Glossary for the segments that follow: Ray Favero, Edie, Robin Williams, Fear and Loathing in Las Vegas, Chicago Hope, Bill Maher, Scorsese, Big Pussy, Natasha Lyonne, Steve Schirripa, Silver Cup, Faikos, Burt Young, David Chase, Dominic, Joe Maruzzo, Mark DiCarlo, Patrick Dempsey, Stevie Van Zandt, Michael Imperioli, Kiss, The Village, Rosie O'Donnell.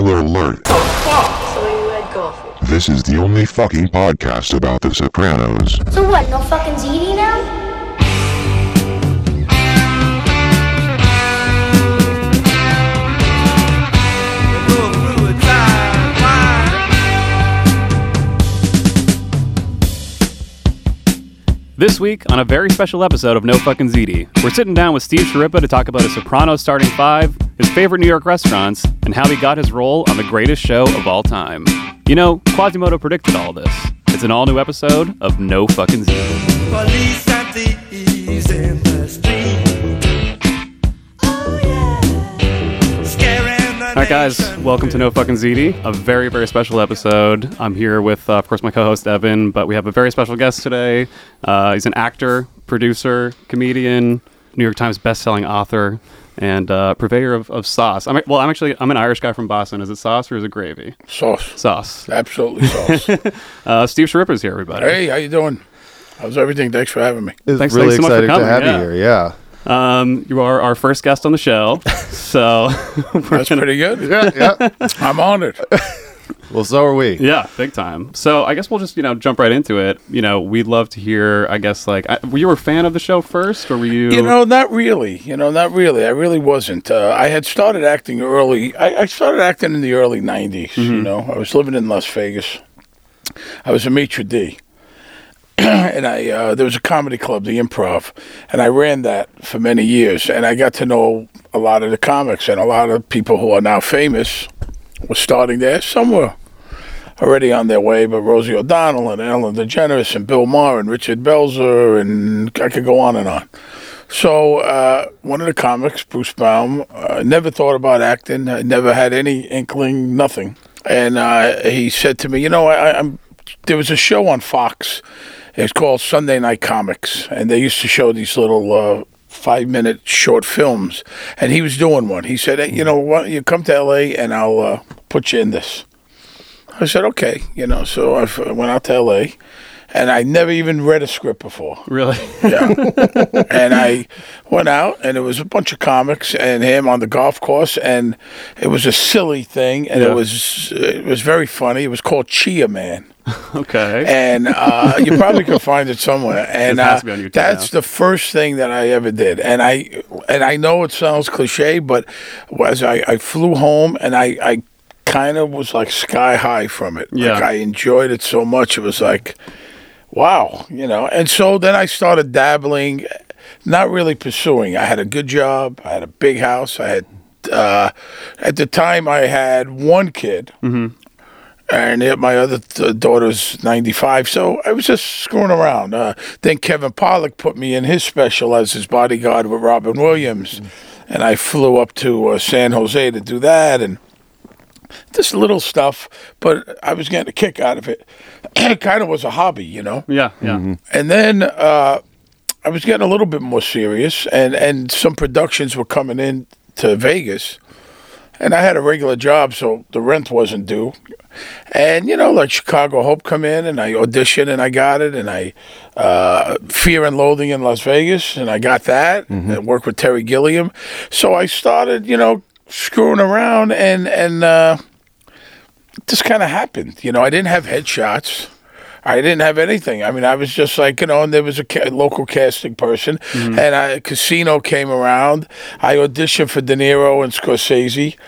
Spoiler alert. Oh, fuck! So you read Garfield. This is the only fucking podcast about The Sopranos. So what, no fucking Ziti now? This week, on a very special episode of No Fuckin' Ziti, we're sitting down with Steve Schirripa to talk about a Sopranos starting five, his favorite New York restaurants, and how he got his role on the greatest show of all time. You know, Quasimodo predicted all this. It's an all-new episode of No Fuckin' Ziti. Police at the ease in the street. Oh, yeah. Scaring the All right, guys, welcome to No Fuckin' Ziti, a very, very special episode. I'm here with, of course, my co-host, Evan, but we have a very special guest today. He's an actor, producer, comedian, New York Times bestselling author, and purveyor of sauce. I'm an Irish guy from Boston. Is it sauce or is it gravy? Sauce. Sauce. Absolutely sauce. Steve Schirripa's here, everybody. Hey, how you doing? How's everything? Thanks for having me. Thanks really so much for coming. To have you here, yeah. You are our first guest on the show, so... Pretty good. Yeah. I'm honored. Well, so are we. Yeah, big time. So I guess we'll just, jump right into it. We'd love to hear, I guess, were you a fan of the show first, or were you... Not really. I really wasn't. I had started acting early. I started acting in the early 90s, mm-hmm. I was living in Las Vegas. I was a maitre d'. And there was a comedy club, The Improv, and I ran that for many years. And I got to know a lot of the comics, and a lot of people who are now famous were starting there. Some were already on their way, but Rosie O'Donnell and Ellen DeGeneres and Bill Maher and Richard Belzer, and I could go on and on. So one of the comics, Bruce Baum, never thought about acting, never had any inkling, nothing. And he said to me, there was a show on Fox. It's called Sunday Night Comics, and they used to show these little 5-minute short films, and he was doing one. He said, hey, you know what, you come to L.A., and I'll put you in this. I said, okay, so I went out to L.A., and I never even read a script before. Really? Yeah. And I went out, and it was a bunch of comics and him on the golf course, and it was a silly thing, and it was very funny. It was called Chia Man. Okay. And you probably can find it somewhere. And it has to be on your team that's now. The first thing that I ever did. And I know it sounds cliche, but as I flew home, and I kind of was like sky high from it. Yeah. I enjoyed it so much. It was like, wow, And so then I started dabbling, not really pursuing. I had a good job. I had a big house. I had, at the time, I had one kid. Mm-hmm. And my other daughter's 95, so I was just screwing around. Then Kevin Pollak put me in his special as his bodyguard with Robin Williams, and I flew up to San Jose to do that, and just little stuff, but I was getting a kick out of it. It kind of was a hobby, Yeah. Mm-hmm. And then I was getting a little bit more serious, and some productions were coming in to Vegas, and I had a regular job, so the rent wasn't due. And, Chicago Hope come in, and I auditioned, and I got it, and I Fear and Loathing in Las Vegas, and I got that, mm-hmm. and worked with Terry Gilliam. So I started, screwing around, and it just kind of happened. I didn't have headshots. I didn't have anything. I mean, I was just like, and there was a local casting person, mm-hmm. and a casino came around. I auditioned for De Niro and Scorsese.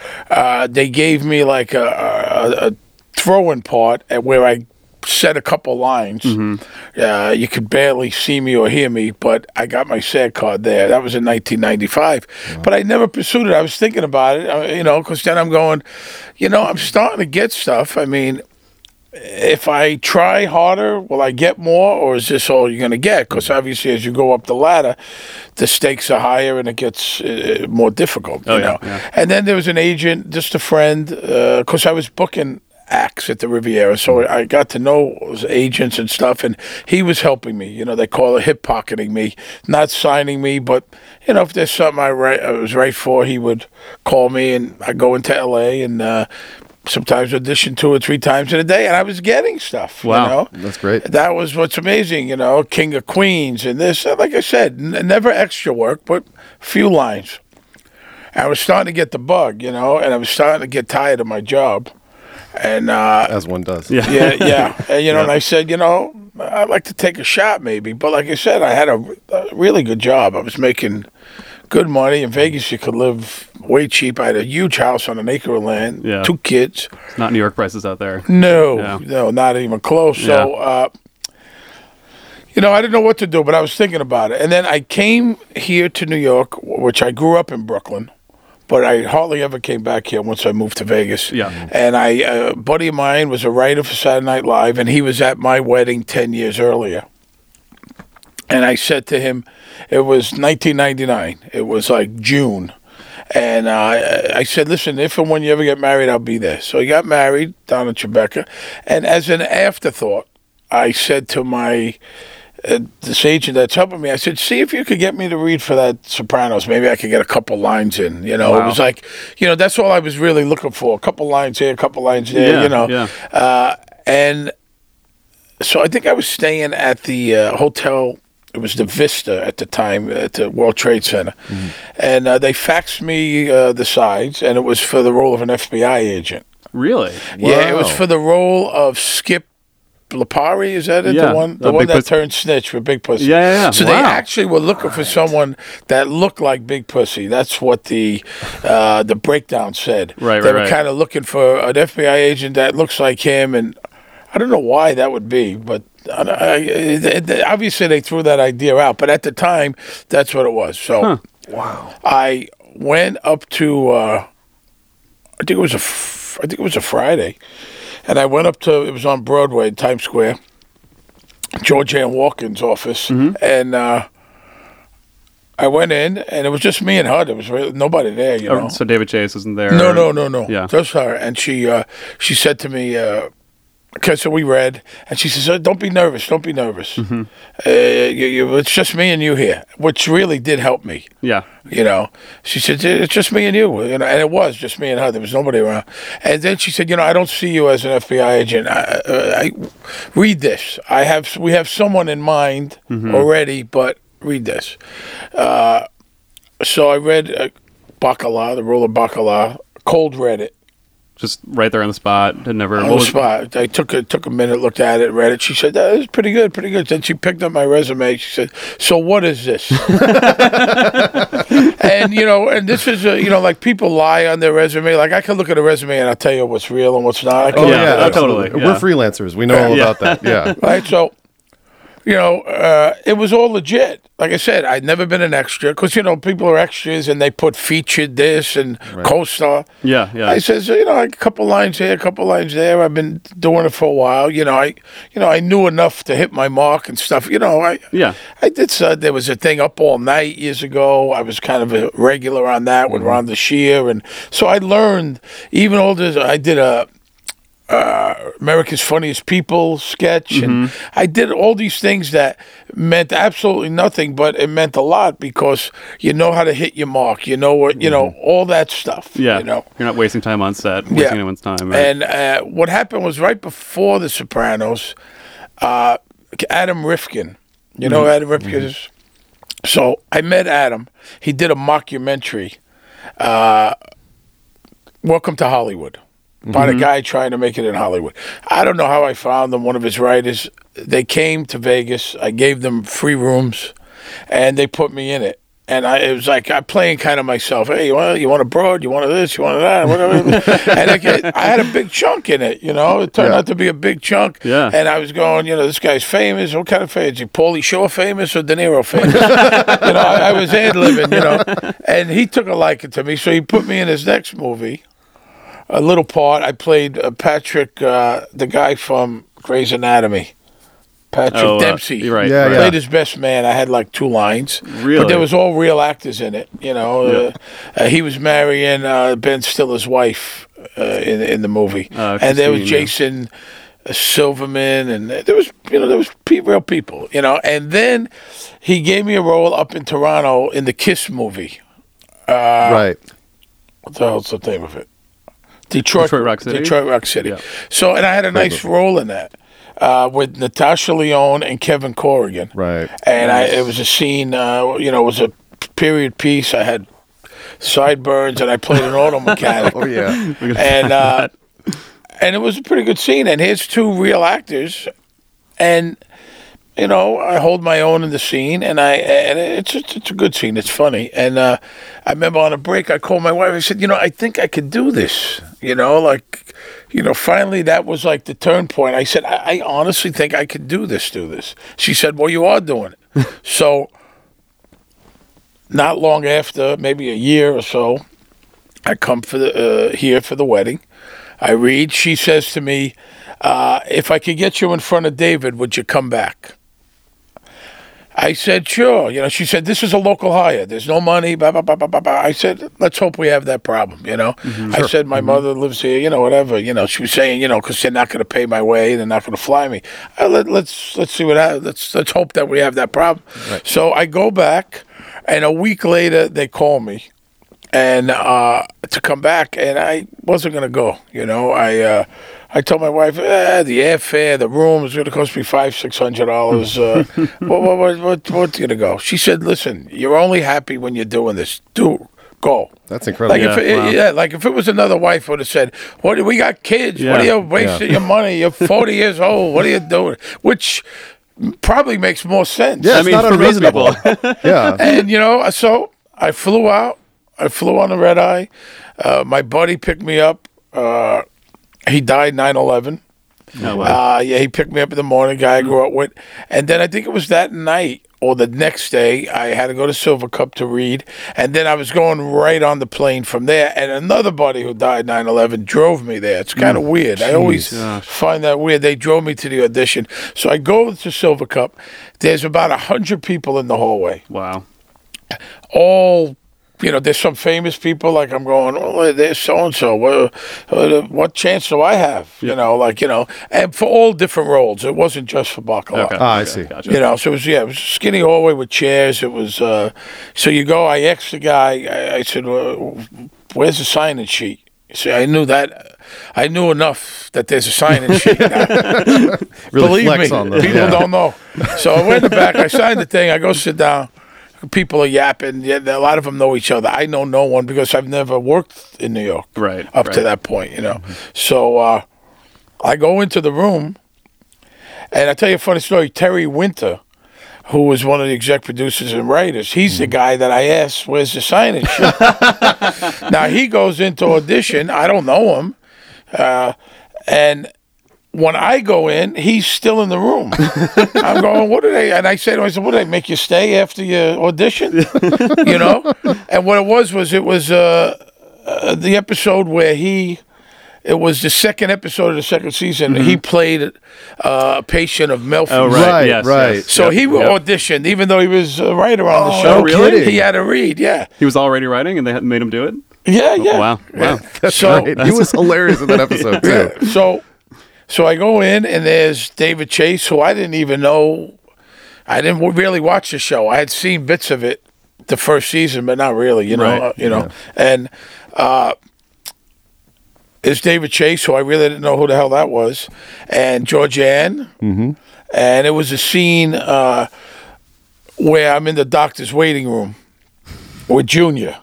They gave me like a throw-in part at where I said a couple lines. Mm-hmm. You could barely see me or hear me, but I got my SAG card there. That was in 1995. Wow. But I never pursued it. I was thinking about it, because then I'm going, I'm starting to get stuff. I mean, if I try harder, will I get more, or is this all you're going to get? Because obviously as you go up the ladder, the stakes are higher and it gets more difficult, Yeah. And then there was an agent, just a friend, because I was booking acts at the Riviera, so I got to know agents and stuff, and he was helping me. They call it hip pocketing me, not signing me, but if there's something I was right for, he would call me, and I go into LA and sometimes audition 2 or 3 times in a day, and I was getting stuff. Wow, that's great. That was what's amazing, King of Queens and this. Like I said, never extra work, but few lines. I was starting to get the bug, you know, and I was starting to get tired of my job. And as one does. Yeah, yeah. And, you know, and I said, you know, I'd like to take a shot maybe. But like I said, I had a really good job. I was making good money. In Vegas, you could live way cheap. I had a huge house on an acre of land, 2 kids. It's not New York prices out there. No, no, not even close. So, you know, I didn't know what to do, but I was thinking about it. And then I came here to New York, which I grew up in Brooklyn. But I hardly ever came back here once I moved to Vegas. Yeah. And a buddy of mine was a writer for Saturday Night Live, and he was at my wedding 10 years earlier. And I said to him, it was 1999. It was like June. And I said, listen, if and when you ever get married, I'll be there. So he got married down at Tribeca. And as an afterthought, I said to my... this agent that's helping me, I said, see if you could get me to read for that Sopranos. Maybe I could get a couple lines in, you know. Wow. It was like, you know, that's all I was really looking for. A couple lines here, a couple lines there, you know. Yeah. And so I think I was staying at the hotel. It was the Vista at the time, at the World Trade Center. Mm-hmm. And they faxed me the sides, and it was for the role of an FBI agent. Really? Wow. Yeah, it was for the role of Skip Lipari, is that it? Yeah, the one that turned snitch for Big Pussy. Yeah. So they actually were looking for someone that looked like Big Pussy. That's what the breakdown said. Right. They were kind of looking for an FBI agent that looks like him, and I don't know why that would be, but obviously they threw that idea out. But at the time, that's what it was. So wow, I went up to I think it was a Friday. And I went up to, it was on Broadway, Times Square, George Ann Walken's office. Mm-hmm. And I went in, and it was just me and her. There was nobody there, you know. So David Chase isn't there? No. Yeah. Just her. And she said to me, okay, so we read. And she says, don't be nervous. Don't be nervous. Mm-hmm. It's just me and you here, which really did help me. Yeah. You know, she said, it's just me and you. You know, and it was just me and her. There was nobody around. And then she said, you know, I don't see you as an FBI agent. I read this. We have someone in mind already, but read this. So I read Bacala, the rule of Bacala, cold read it. Just right there on the spot. I took a minute, looked at it, read it. She said, that is pretty good, pretty good. Then she picked up my resume. She said, so what is this? And, you know, and this is, you know, like people lie on their resume. Like I can look at a resume and I'll tell you what's real and what's not. Totally. Yeah. We're freelancers. We know all about that. Yeah. Right. So, you know, it was all legit. Like I said, I'd never been an extra because, you know, people are extras and they put featured this and co-star. Yeah, yeah. I says, you know, a couple lines here, a couple lines there. I've been doing it for a while. You know, I knew enough to hit my mark and stuff. You know, I did. There was a thing Up All Night years ago. I was kind of a regular on that with Rhonda Shear. And so I learned, even older, I did a... America's Funniest People sketch, and I did all these things that meant absolutely nothing, but it meant a lot because you know how to hit your mark, you know what, you know, all that stuff. Yeah, you know, you're not wasting time on set, wasting anyone's time. Right? And what happened was right before The Sopranos, Adam Rifkin, you know, Adam Rifkin is. So I met Adam. He did a mockumentary, Welcome to Hollywood. By the guy trying to make it in Hollywood. I don't know how I found them, one of his writers. They came to Vegas. I gave them free rooms, and they put me in it. And it was like I'm playing kind of myself. Hey, you want a broad? You want this? You want that? Whatever. And I had a big chunk in it, you know. It turned out to be a big chunk. Yeah. And I was going, you know, this guy's famous. What kind of famous? Is he Pauly Shore famous or De Niro famous? You know, I was ad-libbing, you know. And he took a liking to me, so he put me in his next movie. A little part. I played Patrick, the guy from Grey's Anatomy. Patrick Dempsey. Right. Yeah, I played his best man. I had like 2 lines. Really? But there was all real actors in it, you know. Yeah. He was marrying Ben Stiller's wife in the movie. And there was Jason Silverman. And there was, you know, real people, you know. And then he gave me a role up in Toronto in the Kiss movie. Right. What the hell's the name of it? Detroit Rock City. Yeah. So, and I had a nice role in that with Natasha Lyonne and Kevin Corrigan. Right. And it was a scene, you know, it was a period piece. I had sideburns, and I played an auto mechanic. Oh, yeah. And it was a pretty good scene. And here's two real actors. And, you know, I hold my own in the scene, and it's a good scene. It's funny. And I remember on a break, I called my wife. I said, you know, I think I could do this. You know, like, you know, finally that was like the turn point. I said, I honestly think I could do this. She said, well, you are doing it. So not long after, maybe a year or so, I come for here for the wedding. I read. She says to me, if I could get you in front of David, would you come back? I said, sure. You know, she said, this is a local hire. There's no money, blah, blah, blah, blah, blah. I said, let's hope we have that problem, you know. Mm-hmm. I said, my mother lives here, you know, whatever. You know, she was saying, you know, because they're not going to pay my way. They're not going to fly me. Let's see what happens. Let's hope that we have that problem. Right. So I go back, and a week later, they call me and to come back, and I wasn't going to go, you know. I told my wife, the airfare, the room is going to cost me $500-$600. What's going to go? She said, "Listen, you're only happy when you're doing this. Do go." That's incredible. Like if it was another wife, would have said, "What? We got kids. Yeah. What are you wasting your money? You're 40 years old. What are you doing?" Which probably makes more sense. Yeah, it's not unreasonable. Yeah, and you know, so I flew out. I flew on the red eye. My buddy picked me up. He died 9/11. No way. Yeah, he picked me up in the morning, guy I grew up with. And then I think it was that night or the next day, I had to go to Silver Cup to read. And then I was going right on the plane from there. And another buddy who died 9/11 drove me there. It's kind of weird. Jeez, I always find that weird. They drove me to the audition. So I go to Silver Cup. There's about 100 people in the hallway. Wow. All... You know, there's some famous people, like I'm going, oh, there's so-and-so. What chance do I have? Yeah. You know, like, you know, and for all different roles. It wasn't just for Bacala. Okay. I see. Gotcha. You know, so it was skinny hallway with chairs. It was, so you go, I asked the guy, I said, where's the sign-in sheet? See, I knew that. I knew enough that there's a sign-in sheet. Really believe me, on people don't know. So I went in the back, I signed the thing, I go sit down. People are yapping. Yeah, a lot of them know each other. I know no one because I've never worked in New York up to that point, you know. Mm-hmm. So I go into the room, and I tell you a funny story. Terry Winter, who was one of the exec producers and writers, he's the guy that I asked, where's the sign-in sheet? Now, he goes into audition. I don't know him. And... When I go in, he's still in the room. I'm going, what did they? And I say to him, I said, what did they make you stay after your audition? You know? And what it was the episode where it was the second episode of the second season. Mm-hmm. He played a patient of Melfi. Oh, right. Yes, right. Yes. So he auditioned, even though he was a writer on the show. No really? He had to read, yeah. He was already writing and they hadn't made him do it? Yeah, yeah. Oh, wow. That's right. He was hilarious in that episode, too. Yeah. So I go in, and there's David Chase, who I didn't even know. I didn't really watch the show. I had seen bits of it the first season, but not really, you know. Right. You know. Yeah. And there's David Chase, who I really didn't know who the hell that was, and Georgianne. Mm-hmm. And it was a scene where I'm in the doctor's waiting room with Junior,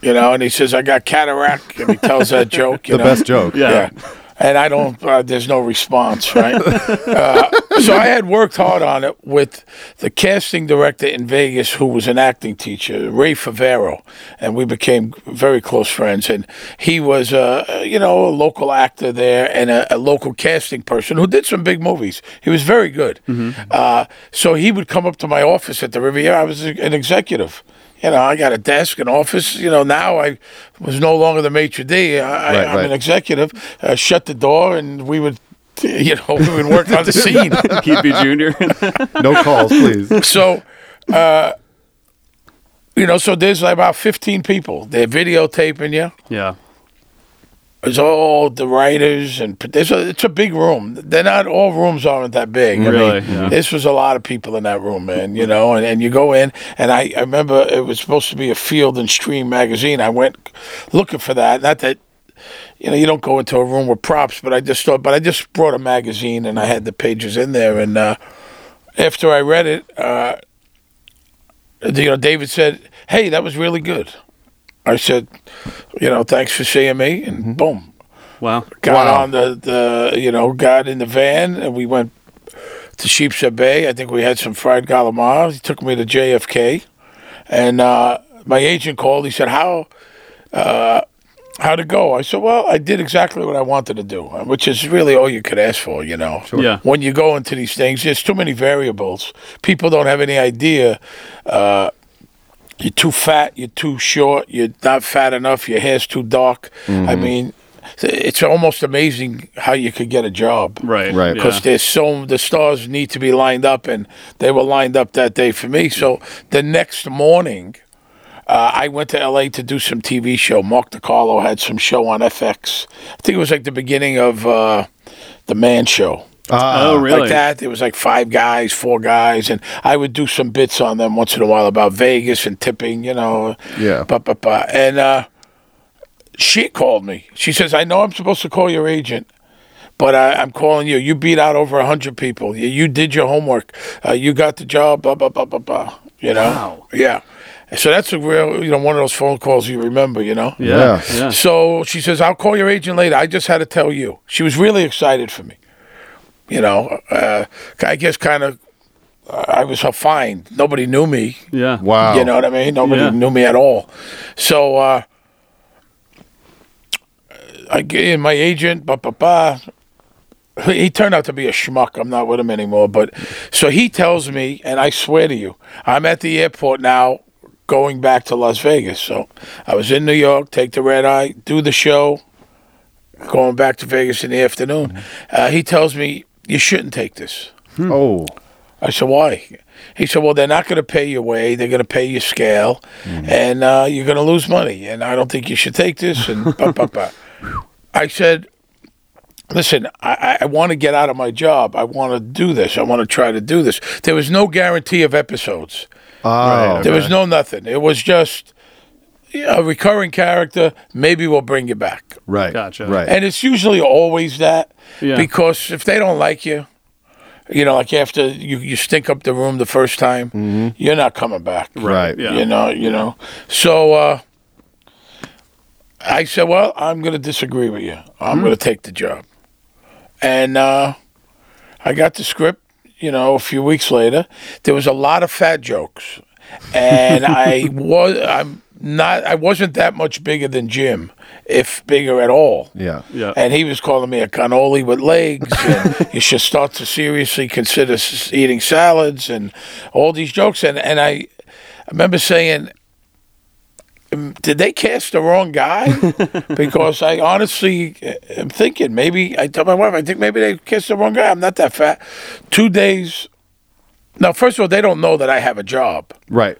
you know, and he says, I got cataract, and he tells that joke. You know? Best joke. Yeah. And I don't, there's no response, right? So I had worked hard on it with the casting director in Vegas who was an acting teacher, Ray Favero, and we became very close friends. And he was, a local actor there and a local casting person who did some big movies. He was very good. Mm-hmm. So he would come up to my office at the Riviera. I was an executive. You know, I got a desk, an office. You know, now I was no longer the maitre d'. I'm an executive. Shut the door, and we would, you know, work on the scene. Keep you, Junior. No calls, please. So, so there's about 15 people. They're videotaping you. Yeah. There's all the writers, and it's a big room. They're not all rooms aren't that big. Really? I mean, This was a lot of people in that room, man, you know, and you go in, and I remember it was supposed to be a Field and Stream magazine. I went looking for that. Not that, you know, you don't go into a room with props, but I just brought a magazine, and I had the pages in there, and after I read it, David said, hey, that was really good. I said, thanks for seeing me, and boom. Wow. Got on got in the van, and we went to Sheepshead Bay. I think we had some fried calamari. He took me to JFK, and my agent called. He said, how'd it go? I said, well, I did exactly what I wanted to do, which is really all you could ask for, Sure. Yeah. When you go into these things, there's too many variables. People don't have any idea. You're too fat, you're too short, you're not fat enough, your hair's too dark. Mm-hmm. I mean, it's almost amazing how you could get a job. Right. Because there's the stars need to be lined up, and they were lined up that day for me. So the next morning... I went to L.A. to do some TV show. Mark DiCarlo had some show on FX. I think it was like the beginning of The Man Show. Oh, really? Like that. It was like 4 guys, and I would do some bits on them once in a while about Vegas and tipping, Yeah. And she called me. She says, I know I'm supposed to call your agent, but I'm calling you. You beat out over 100 people. You did your homework. You got the job, Wow. Yeah. So that's a real, one of those phone calls you remember, Yeah. So she says, I'll call your agent later. I just had to tell you. She was really excited for me. I guess I was her find. Nobody knew me. Yeah. Wow. You know what I mean? Nobody knew me at all. So I get in my agent, He turned out to be a schmuck. I'm not with him anymore. But so he tells me, and I swear to you, I'm at the airport now, going back to Las Vegas. So I was in New York, take the red eye, do the show, going back to Vegas in the afternoon. He tells me, you shouldn't take this. Oh. I said, why? He said, well, they're not going to pay your way. They're going to pay your scale, and you're going to lose money. And I don't think you should take this. And I said, listen, I want to get out of my job. I want to do this. I want to try to do this. There was no guarantee of episodes. Oh, right. There was no nothing. It was just a recurring character. Maybe we'll bring you back. Right. Gotcha. Right. And it's usually always that because if they don't like you, like after you stink up the room the first time, you're not coming back. Right. Yeah. You know. So I said, well, I'm going to disagree with you. I'm going to take the job. And I got the script, a few weeks later. There was a lot of fat jokes. And I wasn't that much bigger than Jim, if bigger at all. Yeah. And he was calling me a cannoli with legs. And you should start to seriously consider eating salads and all these jokes. And I remember saying, did they cast the wrong guy? Because I honestly am thinking I tell my wife, I think maybe they cast the wrong guy. I'm not that fat. 2 days. Now, first of all, they don't know that I have a job. Right.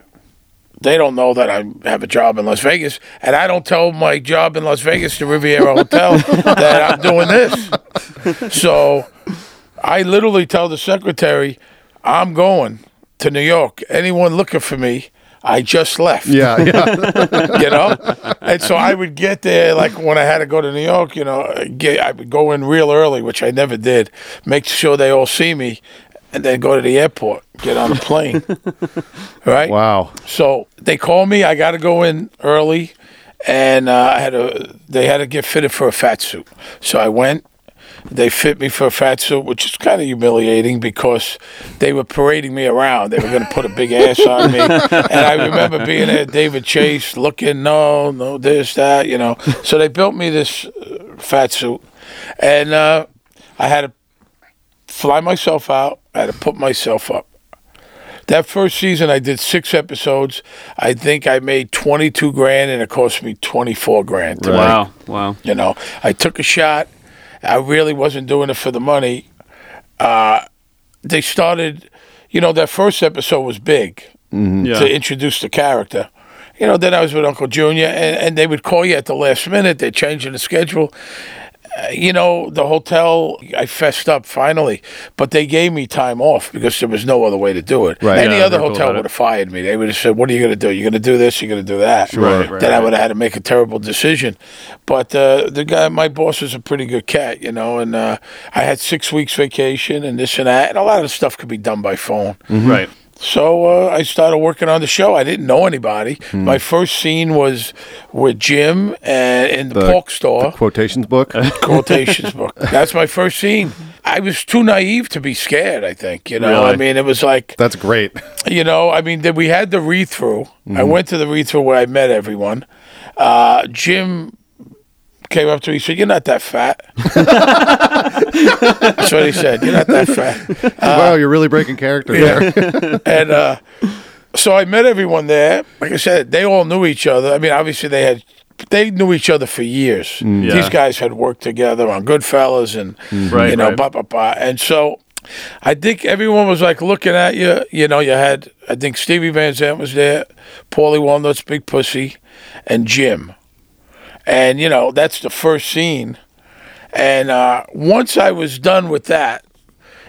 They don't know that I have a job in Las Vegas, and I don't tell my job in Las Vegas, the Riviera Hotel, that I'm doing this. So I literally tell the secretary, I'm going to New York. Anyone looking for me, I just left. Yeah. And so I would get there, like when I had to go to New York, I would go in real early, which I never did, make sure they all see me, and then go to the airport, get on the plane. Right? Wow. So they call me. I got to go in early, and they had to get fitted for a fat suit. So I went. They fit me for a fat suit, which is kind of humiliating because they were parading me around. They were going to put a big ass on me. And I remember being there, David Chase, looking, no, this, that, So they built me this fat suit. And I had to fly myself out. I had to put myself up. That first season, I did 6 episodes. I think I made $22,000, and it cost me $24,000. Right. Wow. I took a shot. I really wasn't doing it for the money. They started, that first episode was big to introduce the character. Then I was with Uncle Junior, and they would call you at the last minute. They're changing the schedule. The hotel, I fessed up finally, but they gave me time off because there was no other way to do it. Right. Any other hotel would have fired me. They would have said, what are you going to do? You're going to do this, you're going to do that. Sure. Right, then I would have had to make a terrible decision. But my boss was a pretty good cat, and I had 6 weeks vacation and this and that, and a lot of the stuff could be done by phone. Right. So I started working on the show. I didn't know anybody. My first scene was with Jim in the pork store. The quotations book? Quotations book. That's my first scene. I was too naive to be scared, I think. You know, really? I mean, it was like... That's great. You know, I mean, we had the read-through. I went to the read-through where I met everyone. Jim... came up to me, he said, "You're not that fat." That's what he said. "You're not that fat." Wow, you're really breaking character there. And so I met everyone there. Like I said, they all knew each other. I mean, obviously they knew each other for years. These guys had worked together on Goodfellas and And so I think everyone was like looking at you. You know, you had, I think, Stevie Van Zandt was there, Paulie Walnuts, Big Pussy, and Jim. And, you know, that's the first scene. And once I was done with that,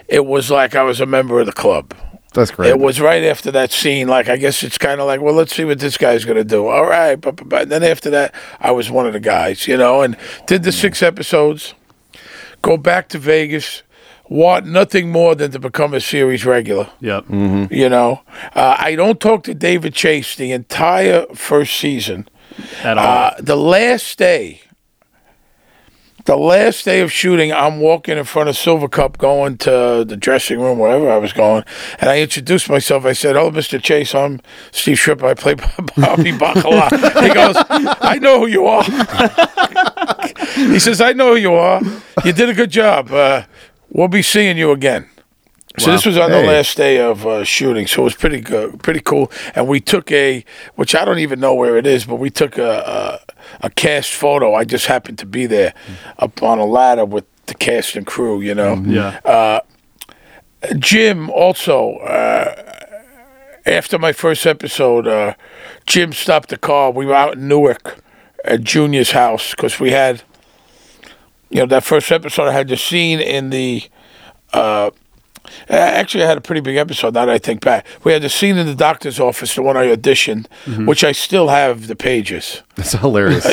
it was like I was a member of the club. That's great. It was right after that scene. Like, I guess it's kind of like, well, let's see what this guy's going to do. All right. But then after that, I was one of the guys, you know, and did the 6 episodes, go back to Vegas, want nothing more than to become a series regular. Yep. Mm-hmm. You know, I don't talk to David Chase the entire first season. At all. The last day of shooting, I'm walking in front of Silver Cup, going to the dressing room, wherever I was going, and I introduced myself. I said, "Oh, Mr. Chase, I'm Steve Schirripa. I play Bobby Bacala." He goes, "I know who you are." He says, "I know who you are. You did a good job. We'll be seeing you again." So this was on the last day of shooting, so it was pretty good, pretty cool. And we took which I don't even know where it is, but we took a cast photo. I just happened to be there up on a ladder with the cast and crew, you know. Jim also, after my first episode, Jim stopped the car. We were out in Newark at Junior's house because we had, you know, that first episode I had the scene in the... Actually, I had a pretty big episode, now that I think back. We had the scene in the doctor's office, the one I auditioned, which I still have the pages. That's hilarious.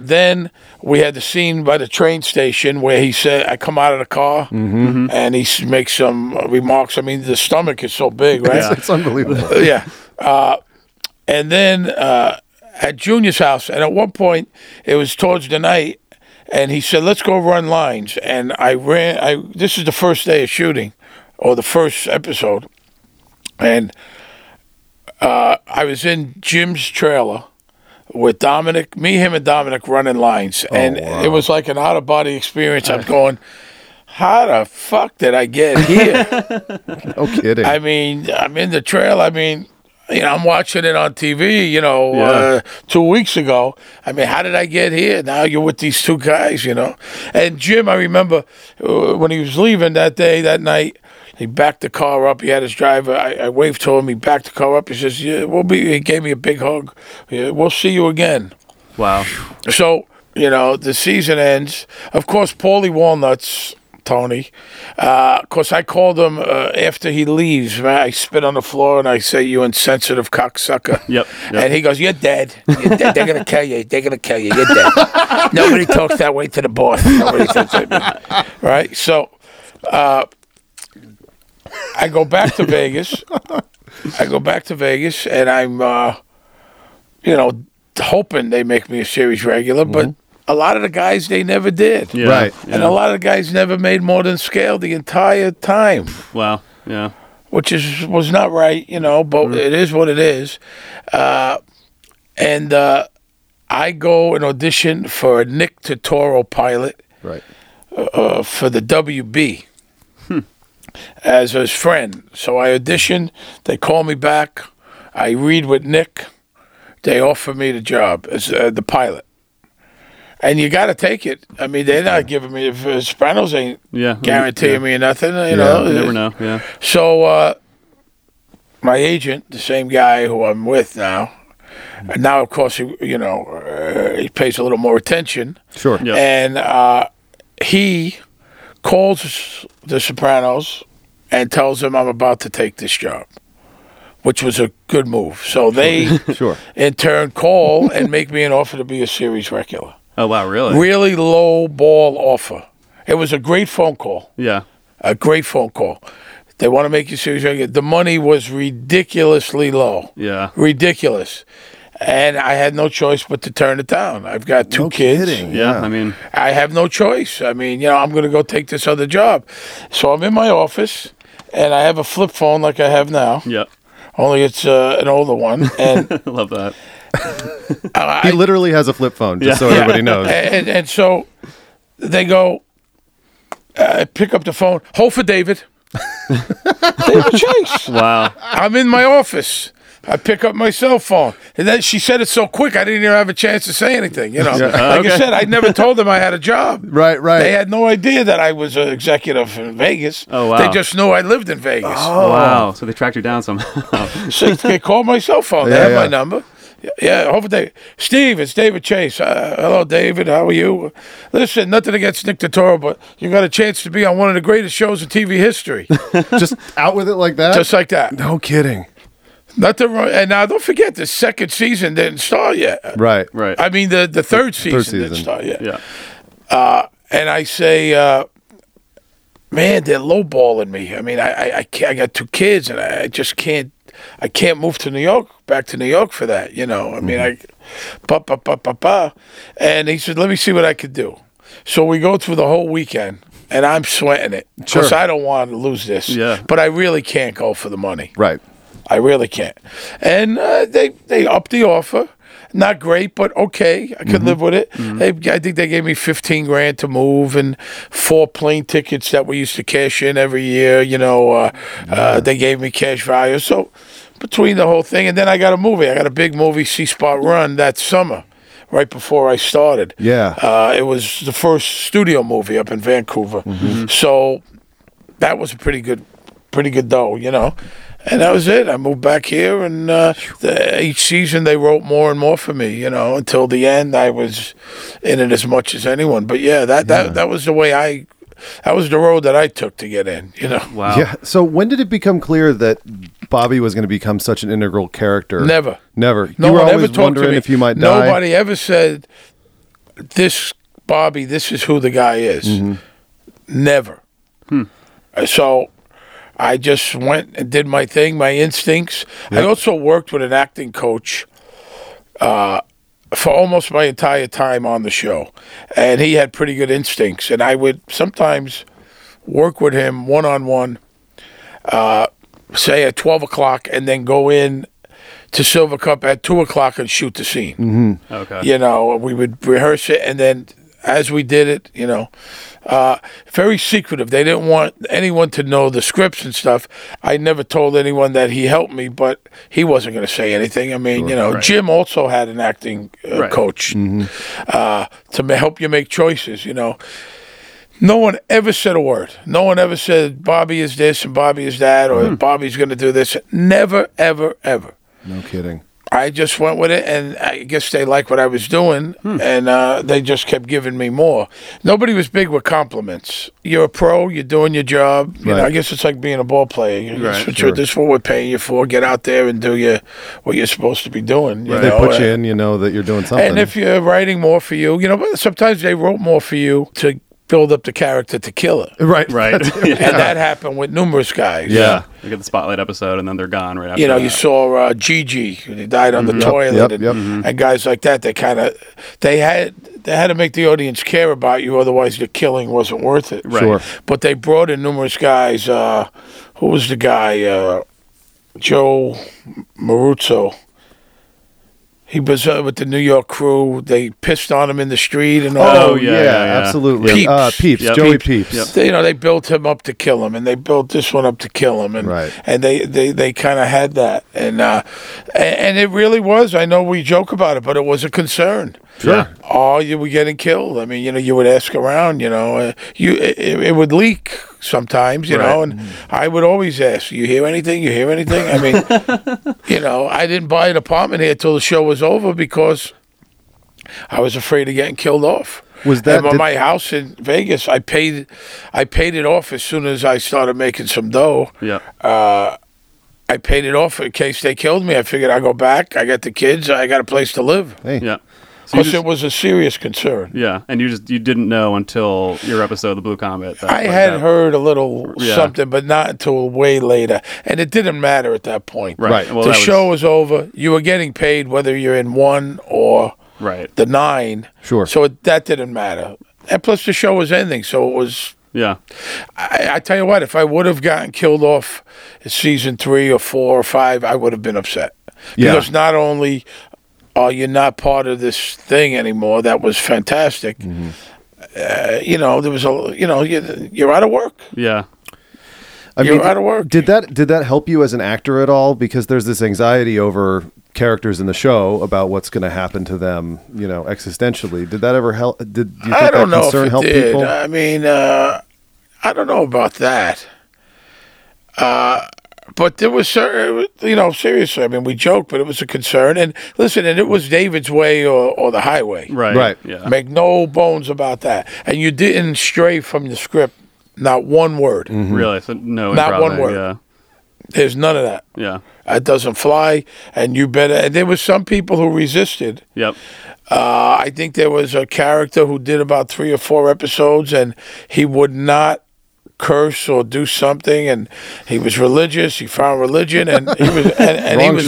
Then we had the scene by the train station where he said, I come out of the car, and he makes some remarks. I mean, the stomach is so big, right? It's unbelievable. And then at Junior's house, and at one point, it was towards the night, and he said, "Let's go run lines." And I ran. This is the first day of shooting, or the first episode. And I was in Jim's trailer with Dominic, me, him, and Dominic running lines. It was like an out-of-body experience. I'm going, how the fuck did I get here? No kidding. I mean, I'm in the trailer. I mean... You know, I'm watching it on TV, you know, 2 weeks ago. I mean, how did I get here? Now you're with these two guys, you know. And Jim, I remember when he was leaving that night, he backed the car up. He had his driver. I waved to him. He backed the car up. He says, he gave me a big hug. Yeah, we'll see you again. Wow. So, you know, the season ends. Of course, Paulie Walnuts... Tony. Of course, I called him after he leaves. Man, I spit on the floor and I say, "You insensitive cocksucker." Yep. And he goes, "You're dead. You're dead. They're going to kill you. They're going to kill you. You're dead." Nobody talks that way to the boss. Nobody talks that way. Right? So I go back to Vegas. And I'm, you know, hoping they make me a series regular, but a lot of the guys, they never did. Yeah. Right. Yeah. And a lot of the guys never made more than scale the entire time. Wow. Yeah. Which was not right, you know, but it is what it is. And I go and audition for a Nick Totoro pilot for the WB as his friend. So I auditioned. They call me back. I read with Nick. They offer me the job as the pilot. And you got to take it. I mean, they're not giving me... Sopranos ain't guaranteeing me nothing. You know? You never know, So, my agent, the same guy who I'm with now, and now, of course, he pays a little more attention. Sure. Yep. And he calls the Sopranos and tells them I'm about to take this job, which was a good move. So they, in turn, call and make me an offer to be a series regular. Oh, wow, really? Really low ball offer. It was a great phone call. Yeah. A great phone call. They want to make you serious. The money was ridiculously low. Yeah. Ridiculous. And I had no choice but to turn it down. I've got two kids. Yeah, I mean, I have no choice. I mean, you know, I'm going to go take this other job. So I'm in my office, and I have a flip phone like I have now. Yeah. Only it's an older one. And I love that. He literally has a flip phone, just so everybody knows. And so they go, pick up the phone, hold for David. David Chase. Wow. I'm in my office. I pick up my cell phone. And then she said it so quick, I didn't even have a chance to say anything. You know, I said, I never told them I had a job. Right. They had no idea that I was an executive in Vegas. Oh, wow. They just knew I lived in Vegas. Oh, wow. So they tracked you down somehow. So they called my cell phone. They had my number. Yeah, over there. Steve, it's David Chase. Hello, David. How are you? Listen, nothing against Nick Totoro, but you got a chance to be on one of the greatest shows in TV history. Just out with it like that? Just like that. No kidding. Nothing wrong. And now, don't forget, the second season didn't start yet. Right. I mean, the third season didn't start yet. Yeah. And I say, man, they're lowballing me. I mean, I got two kids, and I just can't. I can't move to New York, back to New York for that, you know. I mean, And he said, let me see what I could do. So we go through the whole weekend, and I'm sweating it. Because I don't want to lose this. Yeah. But I really can't go for the money. Right. I really can't. And they upped the offer. Not great, but okay. I could live with it. Mm-hmm. I think they gave me $15,000 to move and 4 plane tickets that we used to cash in every year. You know, they gave me cash value. So between the whole thing, and then I got a movie. I got a big movie, C-Spot Run, that summer, right before I started. Yeah. It was the first studio movie up in Vancouver. Mm-hmm. So that was a pretty good dough, you know. And that was it. I moved back here, and each season they wrote more and more for me, you know, until the end I was in it as much as anyone. But that was the way that was the road that I took to get in, you know. Wow. Yeah. So when did it become clear that Bobby was going to become such an integral character? Never. No, you were always wondering if you might die. Nobody ever said, this Bobby, this is who the guy is. Mm-hmm. Never. Hmm. So I just went and did my thing, my instincts. Yep. I also worked with an acting coach for almost my entire time on the show. And he had pretty good instincts. And I would sometimes work with him one-on-one, say at 12 o'clock, and then go in to Silver Cup at 2 o'clock and shoot the scene. Mm-hmm. Okay. You know, we would rehearse it, and then as we did it, you know, very secretive. They didn't want anyone to know the scripts and stuff. I never told anyone that he helped me, but he wasn't going to say anything. I mean, sure, you know, right. Jim also had an acting coach to help you make choices, you know. No one ever said a word. No one ever said, Bobby is this and Bobby is that, or Bobby's going to do this. Never, ever, ever. No kidding. I just went with it, and I guess they liked what I was doing, and they just kept giving me more. Nobody was big with compliments. You're a pro. You're doing your job. You know, I guess it's like being a ball player. This is what we're paying you for. Get out there and do what you're supposed to be doing. You know? They put you in, you know, that you're doing something. And if you're writing more for you, you know, but sometimes they wrote more for you to build up the character to kill it. Right. Yeah. And that happened with numerous guys. Yeah. They get the spotlight episode, and then they're gone right after. You know, that. You saw Gigi, who died on the toilet, and guys like that. They kind of they had to make the audience care about you, otherwise the killing wasn't worth it. Right. Sure. But they brought in numerous guys. Who was the guy? Joe Maruzzo. He was with the New York crew. They pissed on him in the street and all. Absolutely. Peeps. Joey Peeps. Yep. They, you know, they built him up to kill him, and they built this one up to kill him, and they kind of had that, and it really was. I know we joke about it, but it was a concern. Sure. Yeah. Oh, you were getting killed. I mean, you know, you would ask around. You know, it would leak sometimes. You know, and I would always ask, "You hear anything? You hear anything?" I mean, you know, I didn't buy an apartment here till the show was over because I was afraid of getting killed off. Was that my house in Vegas? I paid it off as soon as I started making some dough. Yeah. I paid it off in case they killed me. I figured I go back. I got the kids. I got a place to live. Hey. Yeah. So which it was a serious concern. Yeah, and you didn't know until your episode of The Blue Comet. I had heard a little something, but not until way later. And it didn't matter at that point. Right. Well, the show was over. You were getting paid whether you're in one or the nine. Sure. So that didn't matter. And plus the show was ending, so it was... Yeah. I tell you what, if I would have gotten killed off in season 3 or 4 or 5, I would have been upset. Yeah. Because not only... you're not part of this thing anymore. That was fantastic. Mm-hmm. You're out of work. Yeah, you're out of work. Did that help you as an actor at all? Because there's this anxiety over characters in the show about what's going to happen to them, existentially. Did that ever help? Did you think that concern helped people? I mean, I don't know about that. But there was certain, seriously, I mean, we joked, but it was a concern. And listen, and it was David's way or the highway. Right. Yeah. Make no bones about that. And you didn't stray from the script, not one word. Mm-hmm. Really? So no, not one word. Yeah. There's none of that. Yeah. It doesn't fly, and you better. And there were some people who resisted. Yep. I think there was a character who did about 3 or 4 episodes, and he would not curse or do something, and he was religious. He found religion, and he was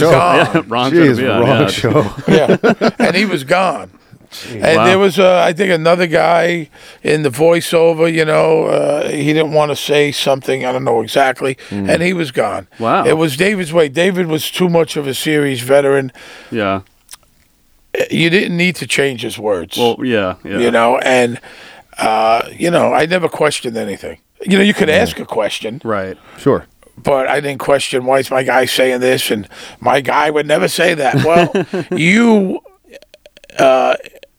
gone. Yeah, wrong show. Yeah, and he was gone. Jeez, and there was, I think, another guy in the voiceover. He didn't want to say something. I don't know exactly, and he was gone. Wow, it was David's way. David was too much of a series veteran. Yeah, you didn't need to change his words. Well, yeah. I never questioned anything. You could ask a question. Right. Sure. But I didn't question, why is my guy saying this? And my guy would never say that. Well, you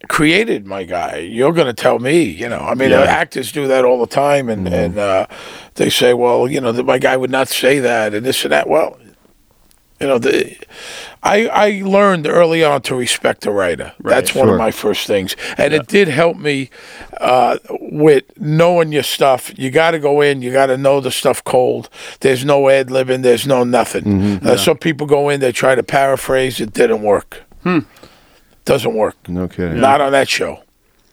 created my guy. You're going to tell me, actors do that all the time. And, and they say, well, that my guy would not say that and this and that. Well, I learned early on to respect the writer. Right, that's one of my first things. And it did help me with knowing your stuff. You got to go in. You got to know the stuff cold. There's no ad-libbing. There's no nothing. Mm-hmm. Some people go in, they try to paraphrase. It didn't work. Doesn't work. No kidding. Not on that show.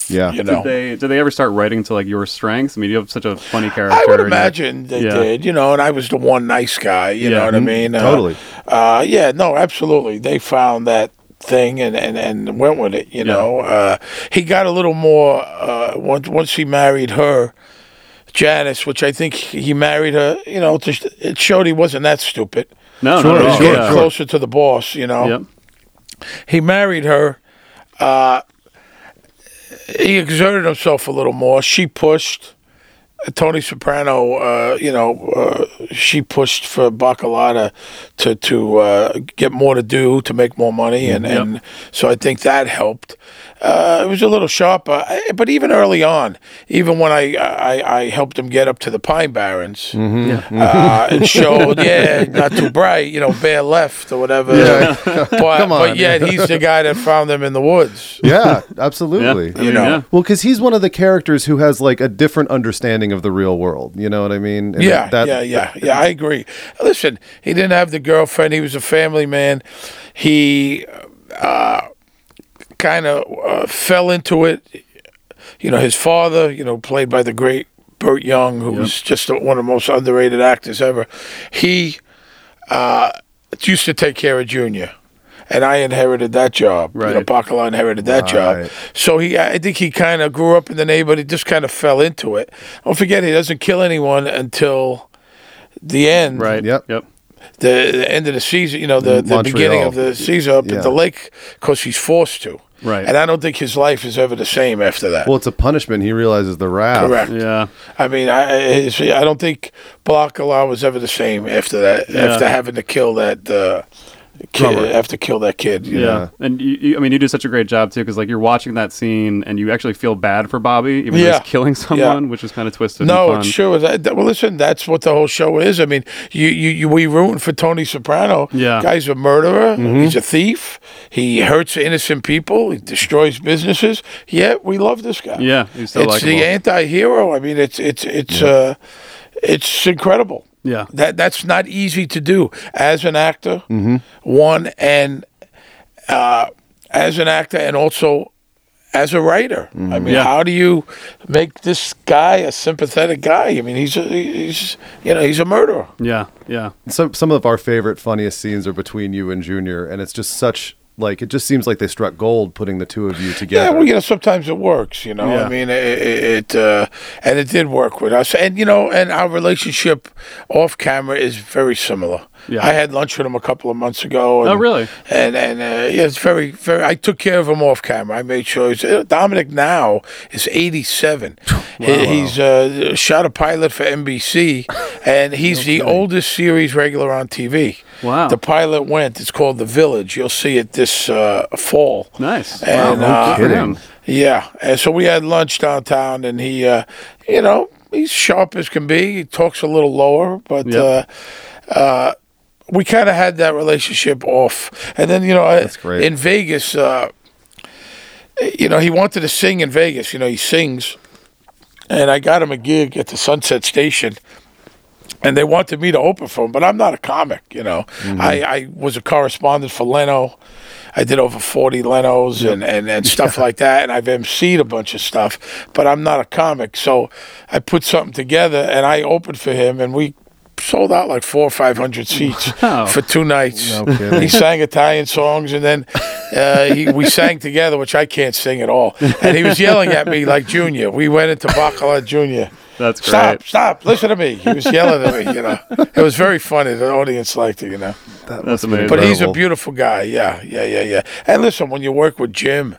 Yeah. Did they ever start writing to your strengths? I mean, you have such a funny character. I would imagine they did. And I was the one nice guy. You know what I mean? Totally. Absolutely. They found that thing and went with it. You know, he got a little more once he married her, Janice, which I think he married her. It showed he wasn't that stupid. No. He was getting closer to the boss. Yep. He married her. He exerted himself a little more. She pushed. Tony Soprano, she pushed for Bacala to get more to do, to make more money. And so I think that helped. It was a little sharper. But even early on, even when I helped him get up to the Pine Barrens, it showed, not too bright, bare left or whatever. Yeah. But yet he's the guy that found them in the woods. Yeah, absolutely. Well, because he's one of the characters who has a different understanding of the real world, you know what I mean? And I agree. Listen, he didn't have the girlfriend. He was a family man. He kind of fell into it. His father, played by the great Burt Young, who was just one of the most underrated actors ever. He used to take care of Junior. And I inherited that job. Right. Bacala inherited that job. So I think he kind of grew up in the neighborhood. He just kind of fell into it. Don't forget, he doesn't kill anyone until the end. Right. Yep. The end of the season. The beginning of the season up at the lake, because he's forced to. Right. And I don't think his life is ever the same after that. Well, it's a punishment. He realizes the wrath. Correct. Yeah. I mean, I don't think Bacala was ever the same after that. Yeah. After having to kill that. I have to kill that kid. You know? And you do such a great job too, because you're watching that scene and you actually feel bad for Bobby, even though he's killing someone, which is kind of twisted. No, it sure is. Well, listen, that's what the whole show is. I mean, we rooting for Tony Soprano. Yeah, guy's a murderer. Mm-hmm. He's a thief. He hurts innocent people. He destroys businesses. Yet we love this guy. Yeah, he's so likable. The anti-hero. I mean, it's incredible. Yeah, that's not easy to do as an actor. Mm-hmm. As an actor, and also as a writer. Mm-hmm. I mean, how do you make this guy a sympathetic guy? I mean, he's a murderer. Yeah, yeah. Some of our favorite, funniest scenes are between you and Junior, and it's just such... Like, it just seems like they struck gold putting the two of you together. Yeah, well, sometimes it works, Yeah. I mean, and it did work with us. And, and our relationship off camera is very similar. Yeah. I had lunch with him a couple of months ago. And, oh, really? And it's very, very, I took care of him off camera. I made sure. Dominic now is 87. Wow. He's shot a pilot for NBC, and he's the oldest series regular on TV. Wow. The pilot went. It's called The Village. You'll see it this fall. Nice. And, wow, no kidding. Yeah. And so we had lunch downtown, and he, he's sharp as can be. He talks a little lower, but... Yep. We kind of had that relationship off. And then, in Vegas, he wanted to sing in Vegas. He sings. And I got him a gig at the Sunset Station. And they wanted me to open for him, but I'm not a comic, Mm-hmm. I was a correspondent for Leno. I did over 40 Lenos and stuff like that, and I've emceed a bunch of stuff. But I'm not a comic. So I put something together, and I opened for him, and we... sold out like 400 or 500 seats for two nights. No kidding. He sang Italian songs, and then we sang together, which I can't sing at all. And he was yelling at me like Junior. We went into Bacala, Junior. That's great. Stop, listen to me. He was yelling at me, It was very funny. The audience liked it, That's amazing. But he's a beautiful guy. Yeah. And listen, when you work with Jim,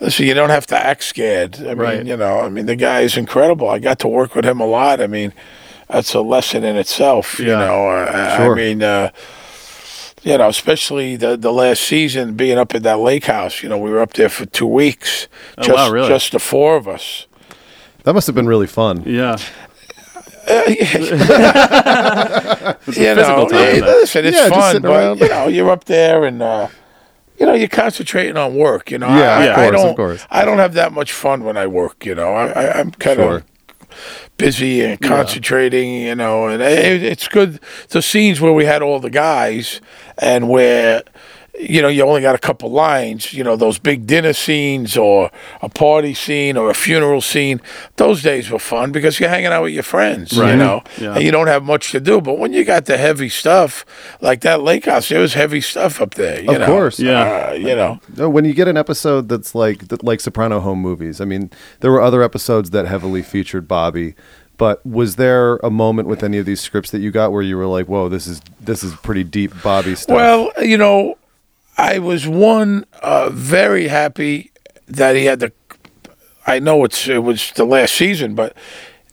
you don't have to act scared. I mean, the guy is incredible. I got to work with him a lot. I mean, that's a lesson in itself, I mean, especially the last season being up at that lake house, we were up there for 2 weeks, just the four of us. That must have been really fun. Yeah. Listen, it's fun, but, you're up there and... you're concentrating on work, I don't have that much fun when I work, I'm kind of... Sure. Busy and concentrating, and it's good. The scenes where we had all the guys and where, you only got a couple lines, those big dinner scenes or a party scene or a funeral scene, those days were fun because you're hanging out with your friends, and you don't have much to do. But when you got the heavy stuff, like that lake house, there was heavy stuff up there. When you get an episode that's like Soprano home movies, I mean, there were other episodes that heavily featured Bobby. But was there a moment with any of these scripts that you got where you were like, whoa, this is pretty deep Bobby stuff? Well, I was very happy that he had I know it was the last season, but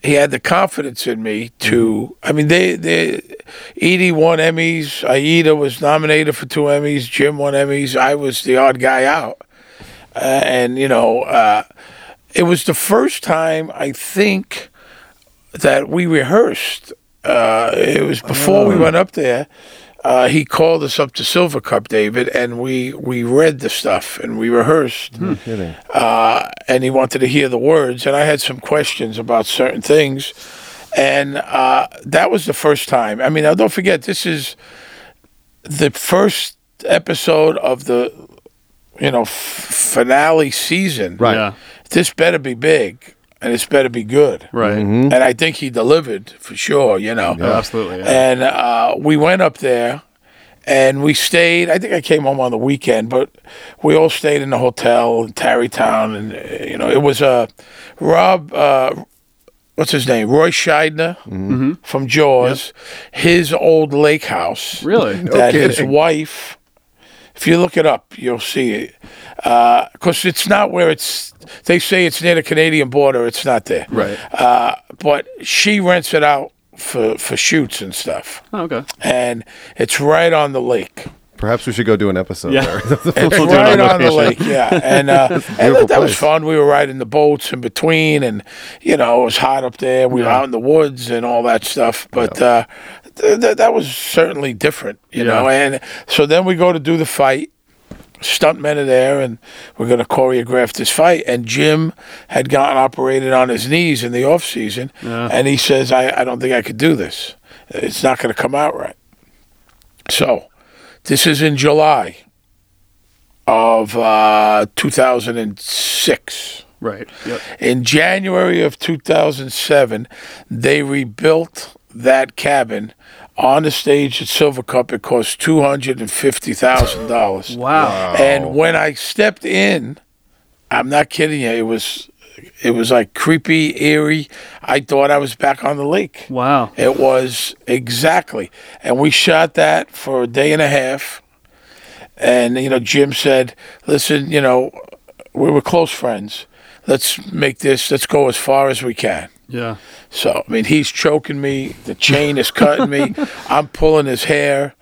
he had the confidence in me to, I mean, they Edie won Emmys, Aida was nominated for 2 Emmys, Jim won Emmys, I was the odd guy out. It was the first time, I think, that we rehearsed. It was before we went up there. He called us up to Silver Cup, David, and we read the stuff and we rehearsed. And he wanted to hear the words, and I had some questions about certain things, and that was the first time. I mean, now don't forget, this is the first episode of the finale season. Right. Yeah. This better be big. And it's better be good. Right. Mm-hmm. And I think he delivered for sure, Yeah, absolutely. Yeah. And we went up there and we stayed. I think I came home on the weekend, but we all stayed in the hotel in Tarrytown. And, it was Rob, what's his name? Roy Scheidner from Jaws, his old lake house. Really? That his wife... If you look it up, you'll see it. Because it's not where it's... They say it's near the Canadian border. It's not there. Right. But she rents it out for shoots and stuff. Oh, okay. And it's right on the lake. Perhaps we should go do an episode there. It's right on the lake, And, that was fun. We were riding the boats in between. And, it was hot up there. We were out in the woods and all that stuff. But... that was certainly different, know. And so then we go to do the fight. Stuntmen are there, and we're going to choreograph this fight. And Jim had gotten operated on his knees in the off season, and he says, "I don't think I could do this. It's not going to come out right." So, this is in July. of 2006. Right. Yep. In January of 2007, they rebuilt that cabin on the stage at Silver Cup. It cost $250,000. Wow. And when I stepped in, I'm not kidding you, it was like creepy, eerie. I thought I was back on the lake. Wow. It was exactly. And we shot that for a day and a half. And, you know, Jim said, listen, you know, we were close friends. Let's make this, let's go as far as we can. Yeah. So, I mean, he's choking me. The chain is cutting me. I'm pulling his hair.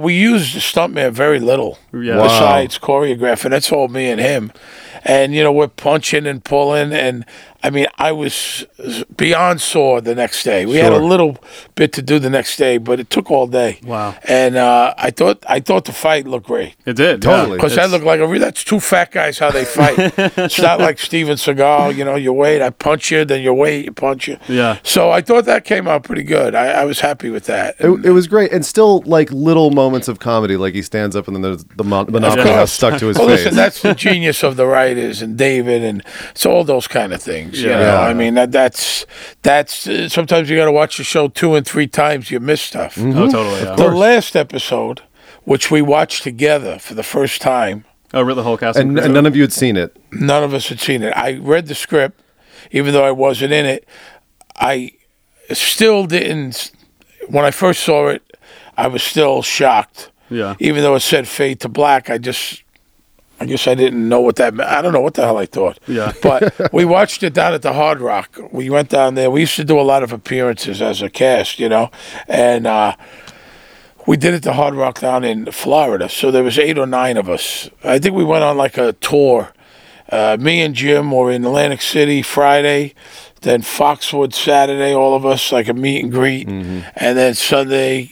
We used the stuntman very little, yeah. Wow. Besides choreographing. That's all me and him. And, you know, we're punching and pulling. And, I mean, I was beyond sore the next day. We had a little bit to do the next day, but it took all day. Wow. And I thought the fight looked great. It did. Totally. Because I looked like that's two fat guys how they fight. It's not like Steven Seagal, you know, you wait, I punch you, then you wait, you punch you. Yeah. So I thought that came out pretty good. I was happy with that. It was great. And still, like, little moments of comedy, like he stands up and then there's the monopoly stuck to his face. Listen, that's the genius of the writer. And David, and it's all those kind of things. Yeah. You know? I mean, that's sometimes you got to watch the show 2 and 3 times. You miss stuff. Mm-hmm. Oh, totally. Yeah. The last episode, which we watched together for the first time. Oh, really? The whole cast and none of you had seen it. None of us had seen it. I read the script, even though I wasn't in it. I still didn't. When I first saw it, I was still shocked. Yeah. Even though it said fade to black, I guess I didn't know what that meant. I don't know what the hell I thought. Yeah. But we watched it down at the Hard Rock. We went down there. We used to do a lot of appearances as a cast, you know. And we did it at the Hard Rock down in Florida. So there was 8 or 9 of us. I think we went on like a tour. Me and Jim were in Atlantic City Friday, then Foxwood Saturday, all of us, like a meet and greet. Mm-hmm. And then Sunday,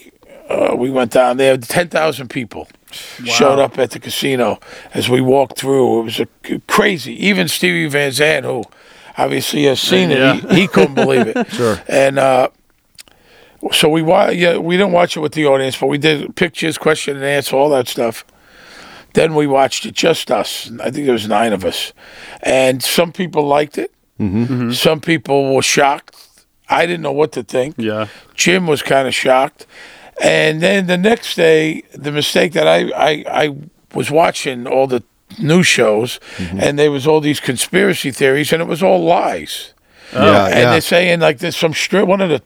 we went down there. 10,000 people. Wow. Showed up at the casino as we walked through. It was crazy. Even Stevie Van Zandt, who obviously has seen it, he couldn't believe it. Sure. And so we didn't watch it with the audience, but we did pictures, question and answer, all that stuff. Then we watched it, just us. I think there was 9 of us. And some people liked it. Mm-hmm. Mm-hmm. Some people were shocked. I didn't know what to think. Yeah. Jim was kind of shocked. And then the next day, the mistake that I was watching all the news shows, mm-hmm. and there was all these conspiracy theories, and it was all lies. Oh. Yeah, and they're saying, like, there's some one of the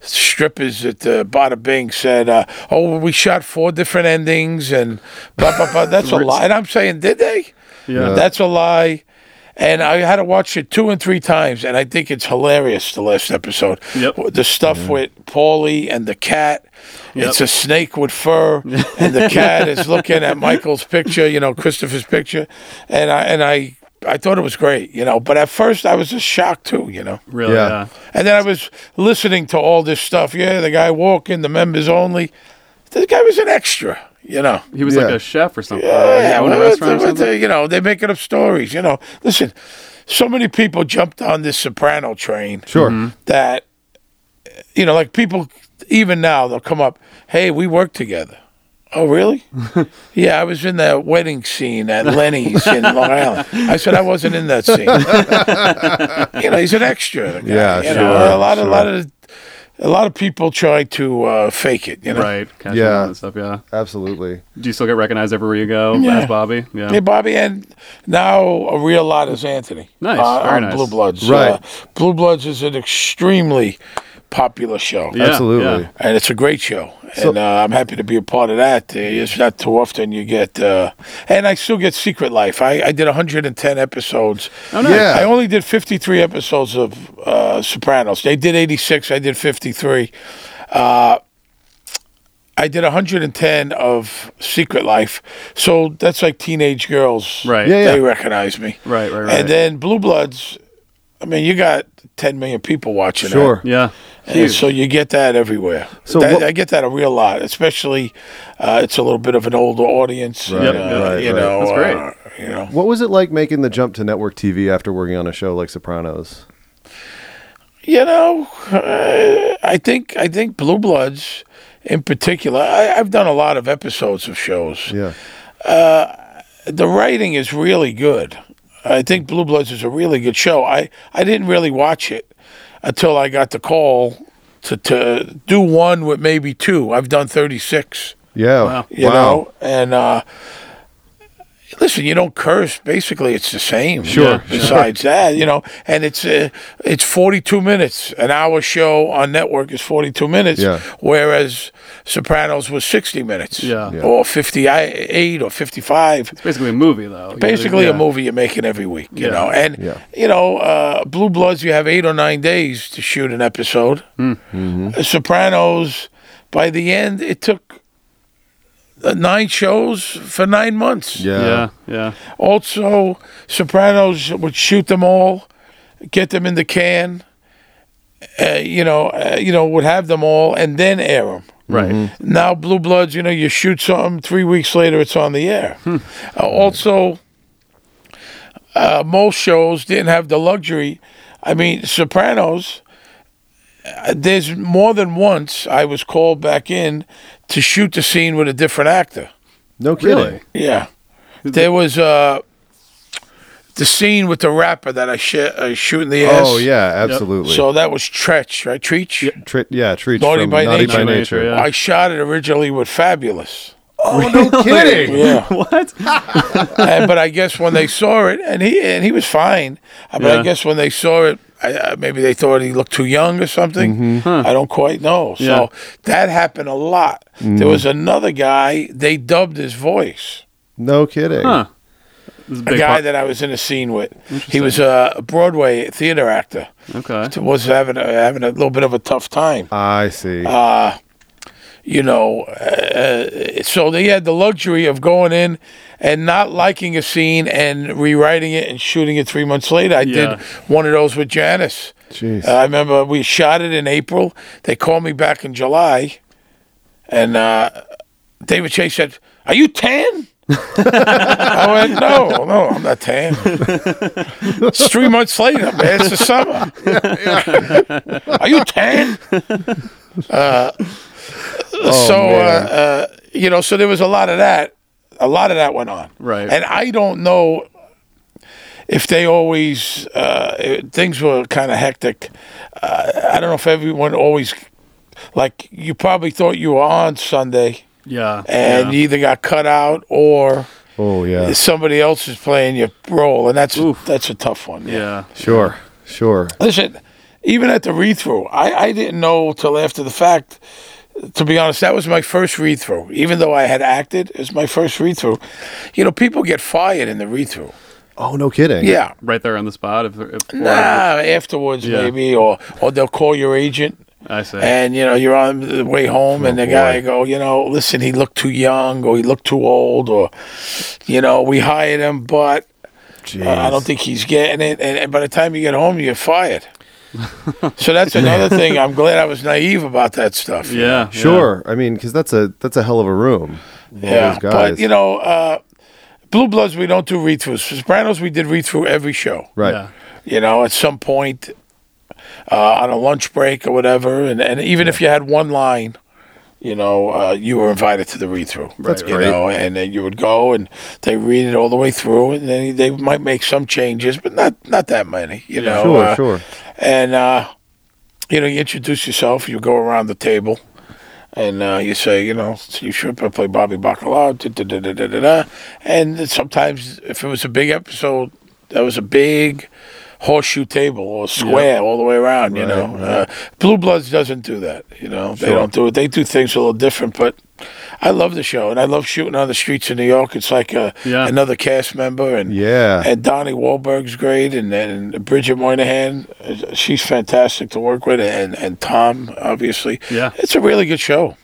strippers at the Bada Bing said, we shot 4 different endings, and blah, blah, blah. That's a lie. And I'm saying, did they? Yeah. That's a lie. And I had to watch it 2 and 3 times, and I think it's hilarious, the last episode. Yep. The stuff with Paulie and the cat. Yep. It's a snake with fur, and the cat is looking at Michael's picture, you know, Christopher's picture. And I thought it was great, you know. But at first, I was just shocked, too, you know. Really, yeah. And then I was listening to all this stuff. Yeah, the guy walking, the members only. The guy was an extra. You know, he was like a chef or something. Yeah, owned a restaurant or something. You know, they're making up stories. You know, listen, so many people jumped on this Soprano train. Sure. Mm-hmm. That, you know, like people, even now, they'll come up, hey, we work together. Oh, really? Yeah, I was in that wedding scene at Lenny's in Long Island. I said I wasn't in that scene. You know, he's an extra. Yeah, sure. Know, a lot of people try to fake it, you know? Right. Catch on that stuff, yeah. Absolutely. Do you still get recognized everywhere you go as Bobby? Yeah. Hey, Bobby, and now a real lot is Anthony. Nice. Very nice. Blue Bloods. Right. Blue Bloods is an extremely popular show. Yeah, absolutely. Yeah. And it's a great show. So, and I'm happy to be a part of that. It's not too often you get... and I still get Secret Life. I did 110 episodes. Oh, nice. Yeah. I only did 53 episodes of Sopranos. They did 86. I did 53. I did 110 of Secret Life. So that's like teenage girls. Right. Yeah, they recognize me. Right. And then Blue Bloods... I mean, you got 10 million people watching it. Sure. That. Yeah. And so you get that everywhere. So I get that a real lot, especially it's a little bit of an older audience. Right. Know, that's great. You know. What was it like making the jump to network TV after working on a show like Sopranos? You know, I think Blue Bloods in particular, I've done a lot of episodes of shows. Yeah. the writing is really good. I think Blue Bloods is a really good show. I didn't really watch it until I got the call to do one with maybe two. I've done 36. Yeah. Wow. You know, and listen, you don't curse. Basically, it's the same. Sure. Besides that, you know, and it's 42 minutes. An hour show on network is 42 minutes, yeah. Whereas Sopranos was 60 minutes, yeah. Or 58 or 55. It's basically a movie, though. Basically a movie you're making every week, you know. And, you know, Blue Bloods, you have 8 or 9 days to shoot an episode. Mm-hmm. Sopranos, by the end, it took 9 shows for 9 months. Yeah. Also, Sopranos would shoot them all, get them in the can, would have them all, and then air them. Right. Mm-hmm. Now, Blue Bloods, you know, you shoot something, 3 weeks later, it's on the air. Also, most shows didn't have the luxury. I mean, Sopranos, there's more than once I was called back in to shoot the scene with a different actor. No kidding. Really? Yeah. There was the scene with the rapper that I shoot in the ass. Oh, yeah, absolutely. Yep. So that was Tretch, right? Treach? Yeah, Treach. Naughty by Nature. Yeah. I shot it originally with Fabulous. Oh, no kidding. Yeah. What? But I guess when they saw it, and he was fine, but I guess when they saw it, maybe they thought he looked too young or something. Mm-hmm. Huh. I don't quite know. Yeah. So that happened a lot. Mm. There was another guy, they dubbed his voice. No kidding. Huh. A guy that I was in a scene with. He was a Broadway theater actor. Okay. Was having a little bit of a tough time. I see. So they had the luxury of going in and not liking a scene and rewriting it and shooting it 3 months later. I did one of those with Janice. Jeez. I remember we shot it in April. They called me back in July, and David Chase said, "Are you tan?" I went, no, I'm not tan. It's 3 months later, man. It's the summer. Yeah. Are you tan? So there was a lot of that. A lot of that went on. Right. And I don't know if they always, things were kind of hectic. I don't know if everyone always, like, you probably thought you were on Sunday. Yeah. And you either got cut out or somebody else is playing your role. And that's a tough one. Yeah. Sure. Listen, even at the read-through, I didn't know till after the fact. To be honest, that was my first read-through. Even though I had acted, it was my first read-through. You know, people get fired in the read-through. Oh, no kidding. Yeah. Right there on the spot? Afterwards, maybe, or they'll call your agent. I see. And, you know, you're on the way home, and the guy go, you know, listen, he looked too young, or he looked too old, or, you know, we hired him, but I don't think he's getting it. And by the time you get home, you're fired. So that's another thing. I'm glad I was naive about that stuff. Yeah, sure. I mean, because that's a hell of a room. Yeah, those guys. But you know, Blue Bloods, we don't do read-throughs. Sopranos, we did read-through every show. Right. Yeah. You know, at some point on a lunch break or whatever, and even if you had one line, you know, you were invited to the read-through. That's great. You know, and then you would go, and they read it all the way through, and then they might make some changes, but not that many. You know. Sure. And, you know, you introduce yourself, you go around the table, and you say, you know, you should play Bobby Bacala, and sometimes if it was a big episode, that was a big horseshoe table or square all the way around, you know. Blue Bloods doesn't do that, you know. They don't do it. They do things a little different, but I love the show, and I love shooting on the streets in New York. It's like another cast member, and Donnie Wahlberg's great, and Bridget Moynihan, she's fantastic to work with, and Tom, obviously. Yeah. It's a really good show.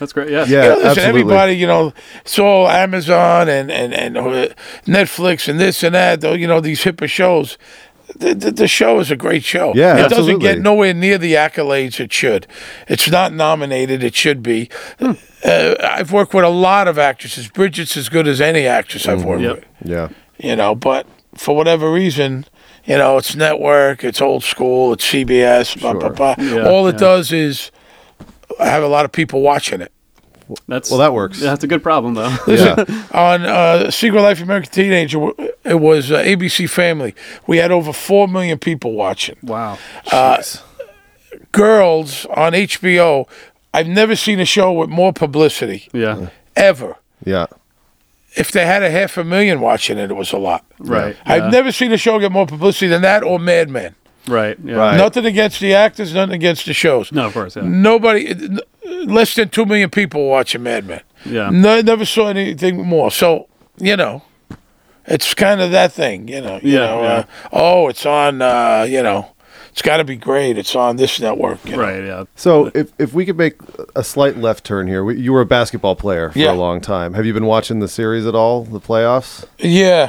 That's great, yeah. Yeah, you know, listen, absolutely. Everybody, you know, it's all Amazon and Netflix and this and that, you know, these hipper shows. The show is a great show. Yeah, it doesn't get nowhere near the accolades it should. It's not nominated. It should be. Hmm. I've worked with a lot of actresses. Bridget's as good as any actress I've worked with. Yeah. You know, but for whatever reason, you know, it's network, it's old school, it's CBS, blah, blah, blah. Yeah, all it does is I have a lot of people watching it. Well, that works. That's a good problem, though. Listen, on Secret Life of American Teenager, it was ABC Family. We had over 4 million people watching. Wow. Girls on HBO, I've never seen a show with more publicity. Yeah. Ever. Yeah. If they had 500,000 watching it, it was a lot. Right. Yeah. I've never seen a show get more publicity than that or Mad Men. Right, yeah. Right. Nothing against the actors, nothing against the shows. No, of course, yeah. Nobody, less than 2 million people watching Mad Men. Yeah. No, never saw anything more. So, you know, it's kind of that thing, you know. You know. Oh, it's on, you know, it's got to be great. It's on this network. Right, yeah. So if we could make a slight left turn here. You were a basketball player for a long time. Have you been watching the series at all, the playoffs? Yeah.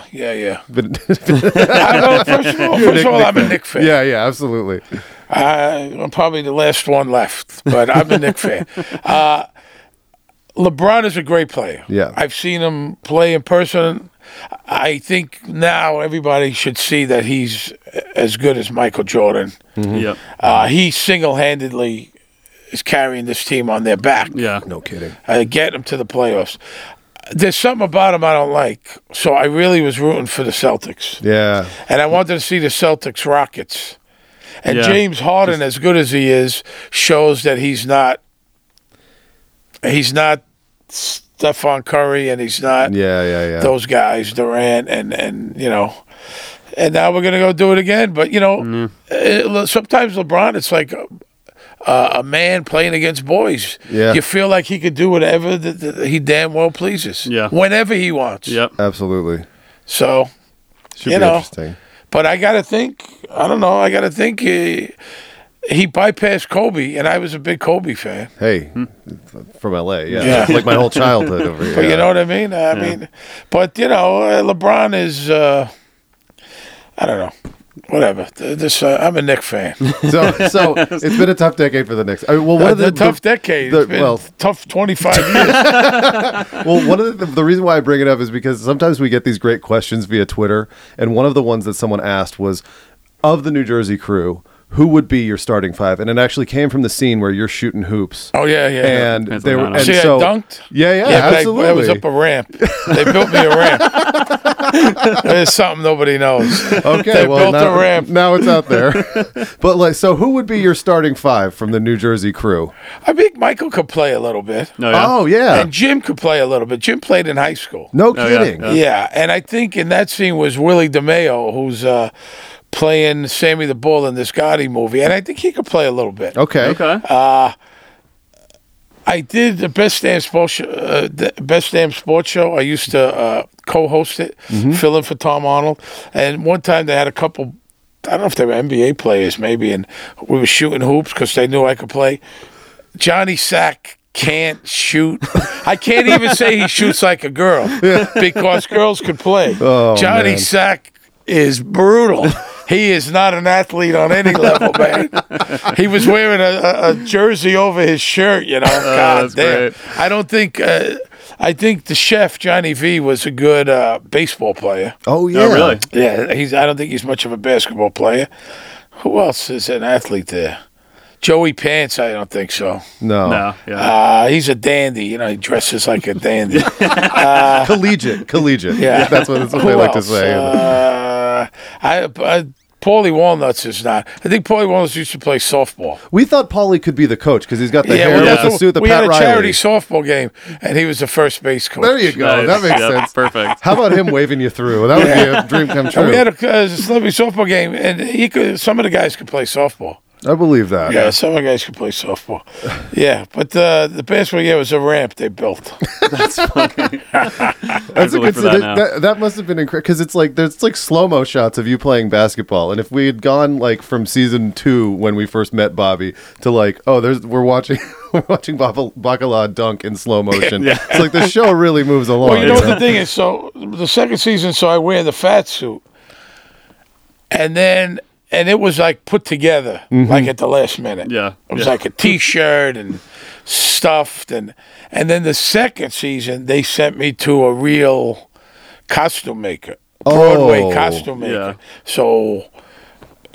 First of all, I'm a Knick fan. Yeah, absolutely. I'm probably the last one left, but I'm a Knick fan. LeBron is a great player. Yeah. I've seen him play in person. I think now everybody should see that he's as good as Michael Jordan. Mm-hmm. Yep. He single-handedly is carrying this team on their back. Yeah, no kidding. Get them to the playoffs. There's something about him I don't like, so I really was rooting for the Celtics. Yeah. And I wanted to see the Celtics Rockets. And James Harden, as good as he is, shows that he's not Stephon Curry, and he's not those guys, Durant, and you know. And now we're going to go do it again. But, you know, sometimes LeBron, it's like a man playing against boys. Yeah. You feel like he could do whatever he damn well pleases. Yeah. Whenever he wants. Yep. Absolutely. So, interesting. But I got to think, I don't know, he bypassed Kobe, and I was a big Kobe fan. Hey, from L.A., yeah. Like my whole childhood over here. But you know what I mean? I mean, but, you know, LeBron is, I don't know, whatever. I'm a Knick fan. So it's been a tough decade for the Knicks. I mean, well, decade. Tough 25 years. Well, one of the reason why I bring it up is because sometimes we get these great questions via Twitter, and one of the ones that someone asked was, of the New Jersey crew, who would be your starting five? And it actually came from the scene where you're shooting hoops. Oh, yeah. And they were, and so I dunked? Yeah, absolutely. I was up a ramp. They built me a ramp. There's something nobody knows. Okay, a ramp. Now it's out there. But, like, so who would be your starting five from the New Jersey crew? I think Michael could play a little bit. Oh, yeah. And Jim could play a little bit. Jim played in high school. No kidding. Yeah, and I think in that scene was Willie DeMeo, who's playing Sammy the Bull in this Gotti movie, and I think he could play a little bit. Okay. I did the Best Damn Sports Show. I used to co-host it, fill in for Tom Arnold, and one time they had a couple, I don't know if they were NBA players maybe, and we were shooting hoops because they knew I could play. Johnny Sack can't shoot. I can't even say he shoots like a girl because girls could play. Oh, Johnny Sack is brutal. He is not an athlete on any level, man. He was wearing a jersey over his shirt, you know. God damn. Great. I think the chef, Johnny V, was a good baseball player. Oh, yeah. Oh, really? Yeah, I don't think he's much of a basketball player. Who else is an athlete there? Joey Pants, I don't think so. No. Yeah. He's a dandy. You know, he dresses like a dandy. Collegiate. Yeah. That's what they like to say. Paulie Walnuts is not. I think Paulie Walnuts used to play softball. We thought Paulie could be the coach because he's got the hair with the suit. We had a charity softball game, and he was the first base coach. There you go. Nice. That makes sense. Perfect. How about him waving you through? That would be a dream come true. And we had a celebrity softball game, and some of the guys could play softball. I believe that. Yeah, some of the guys could play softball. Yeah, but the basketball game was a ramp they built. That's funny. That's a good. That must have been incredible because it's like there's like slow-mo shots of you playing basketball, and if we had gone like from season 2 when we first met Bobby to like we're watching. We're watching Bacala dunk in slow motion. Yeah. It's like the show really moves along. Well, you know what the thing is. So the second season, I wear the fat suit, and then. And it was like put together, like at the last minute. Yeah, it was like a T-shirt and stuffed, and then the second season they sent me to a real costume maker, Broadway costume maker. Yeah. So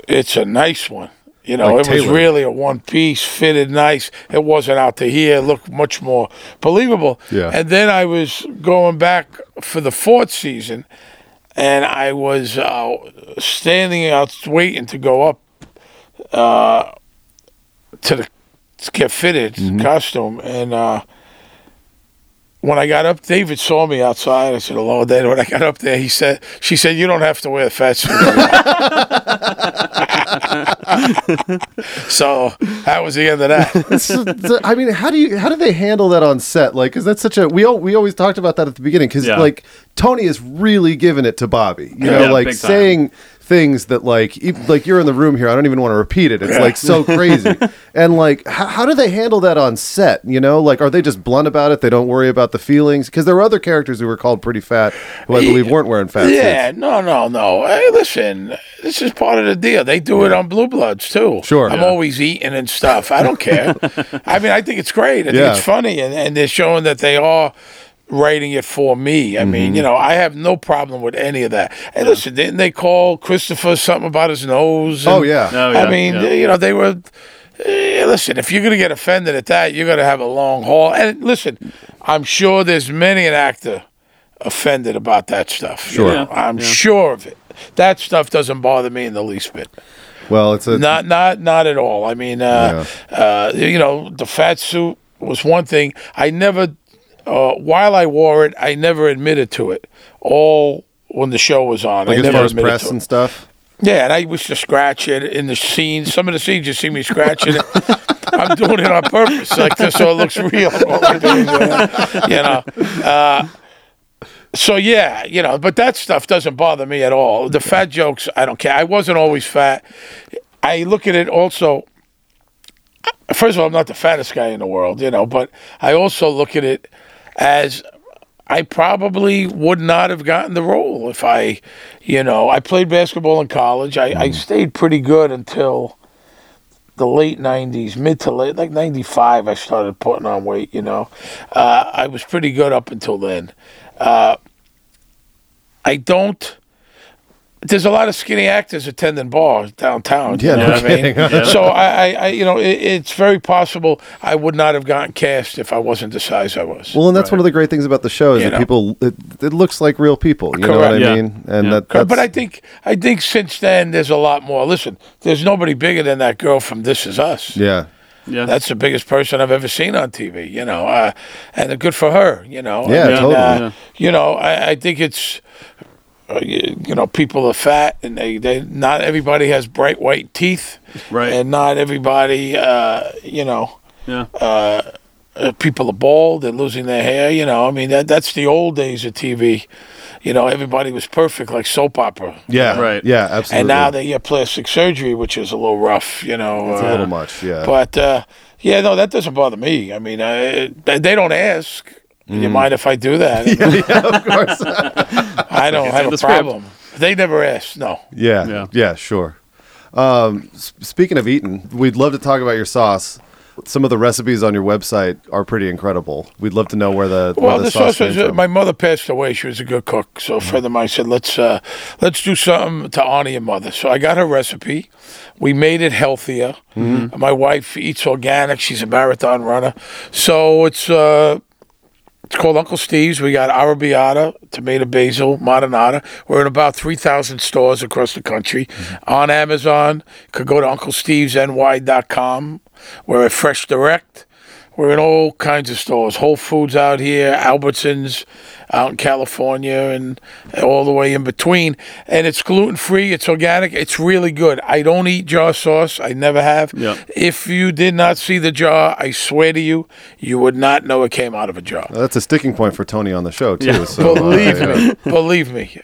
it's a nice one. You know, like it was really a one piece, fitted nice. It wasn't out to here. It looked much more believable. Yeah. And then I was going back for the fourth season, and I was standing out waiting to go up to get fitted costume. And when I got up, David saw me outside. I said, hello, David. When I got up there, she said, you don't have to wear a fat suit anymore. So that was the end of that. So, I mean, how do they handle that on set? Like, because that's such a, we always talked about that at the beginning, because like Tony is really giving it to Bobby, you know, like saying things that like you're in the room here, I don't even want to repeat it. It's like so crazy. And like, how do they handle that on set? You know, like, are they just blunt about it? They don't worry about the feelings? Because there were other characters who were called pretty fat, who I believe weren't wearing fat suits. Yeah, no. Hey, listen, this is part of the deal. They do it on Blue Bloods too. Sure. I'm always eating and stuff. I don't care. I mean, I think it's great. I think it's funny. And they're showing that they are writing it for me. I mean, you know, I have no problem with any of that. And listen, didn't they call Christopher something about his nose? And, I mean, you know, they were... listen, if you're going to get offended at that, you're going to have a long haul. And listen, I'm sure there's many an actor offended about that stuff. Sure. You know? I'm sure of it. That stuff doesn't bother me in the least bit. Well, it's a... Not at all. I mean, you know, the fat suit was one thing. I never... while I wore it, I never admitted to it. All when the show was on, like I never admitted press to it. And stuff. Yeah, and I used to scratch it in the scenes. Some of the scenes you see me scratching it. I'm doing it on purpose, like this, so it looks real. What we're doing, you know. So yeah, you know, but that stuff doesn't bother me at all. The fat jokes, I don't care. I wasn't always fat. I look at it also. First of all, I'm not the fattest guy in the world, you know, but I also look at it as I probably would not have gotten the role if I, you know, I played basketball in college. I stayed pretty good until the late 90s, mid to late, like 95, I started putting on weight, you know. I was pretty good up until then. There's a lot of skinny actors attending bars downtown. Yeah, you know what I mean? Yeah. So I you know, it's very possible I would not have gotten cast if I wasn't the size I was. Well, and that's one of the great things about the show is that people, it looks like real people. You know what I mean? And that's... But I think since then there's a lot more. Listen, there's nobody bigger than that girl from This Is Us. Yeah. Yeah. That's the biggest person I've ever seen on TV. You know, and good for her. You know. Yeah, I mean, totally. You know, I think it's. You know, people are fat, and they not everybody has bright white teeth, right? And not everybody, you know, people are bald. They're losing their hair. You know, I mean, that's the old days of TV. You know, everybody was perfect, like soap opera. Yeah, right. Yeah, absolutely. And now they get plastic surgery, which is a little rough. You know, it's a little much. Yeah, but yeah, no, that doesn't bother me. I mean, they don't ask. You mind if I do that? Yeah, of course. I don't have a problem. They never ask, no. Yeah, sure. Speaking of eating, we'd love to talk about your sauce. Some of the recipes on your website are pretty incredible. We'd love to know where the sauce came from. My mother passed away. She was a good cook. So a friend of mine said, let's do something to honor your mother. So I got her recipe. We made it healthier. Mm-hmm. My wife eats organic. She's a marathon runner. So It's called Uncle Steve's. We got arrabbiata, tomato basil, marinara. We're in about 3,000 stores across the country. On Amazon, you could go to UncleStevesNY.com. We're at Fresh Direct. We're in all kinds of stores. Whole Foods out here, Albertsons out in California, and all the way in between. And it's gluten-free. It's organic. It's really good. I don't eat jar sauce. I never have. Yeah. If you did not see the jar, I swear to you, you would not know it came out of a jar. Well, that's a sticking point for Tony on the show, too. Yeah. So, Believe me.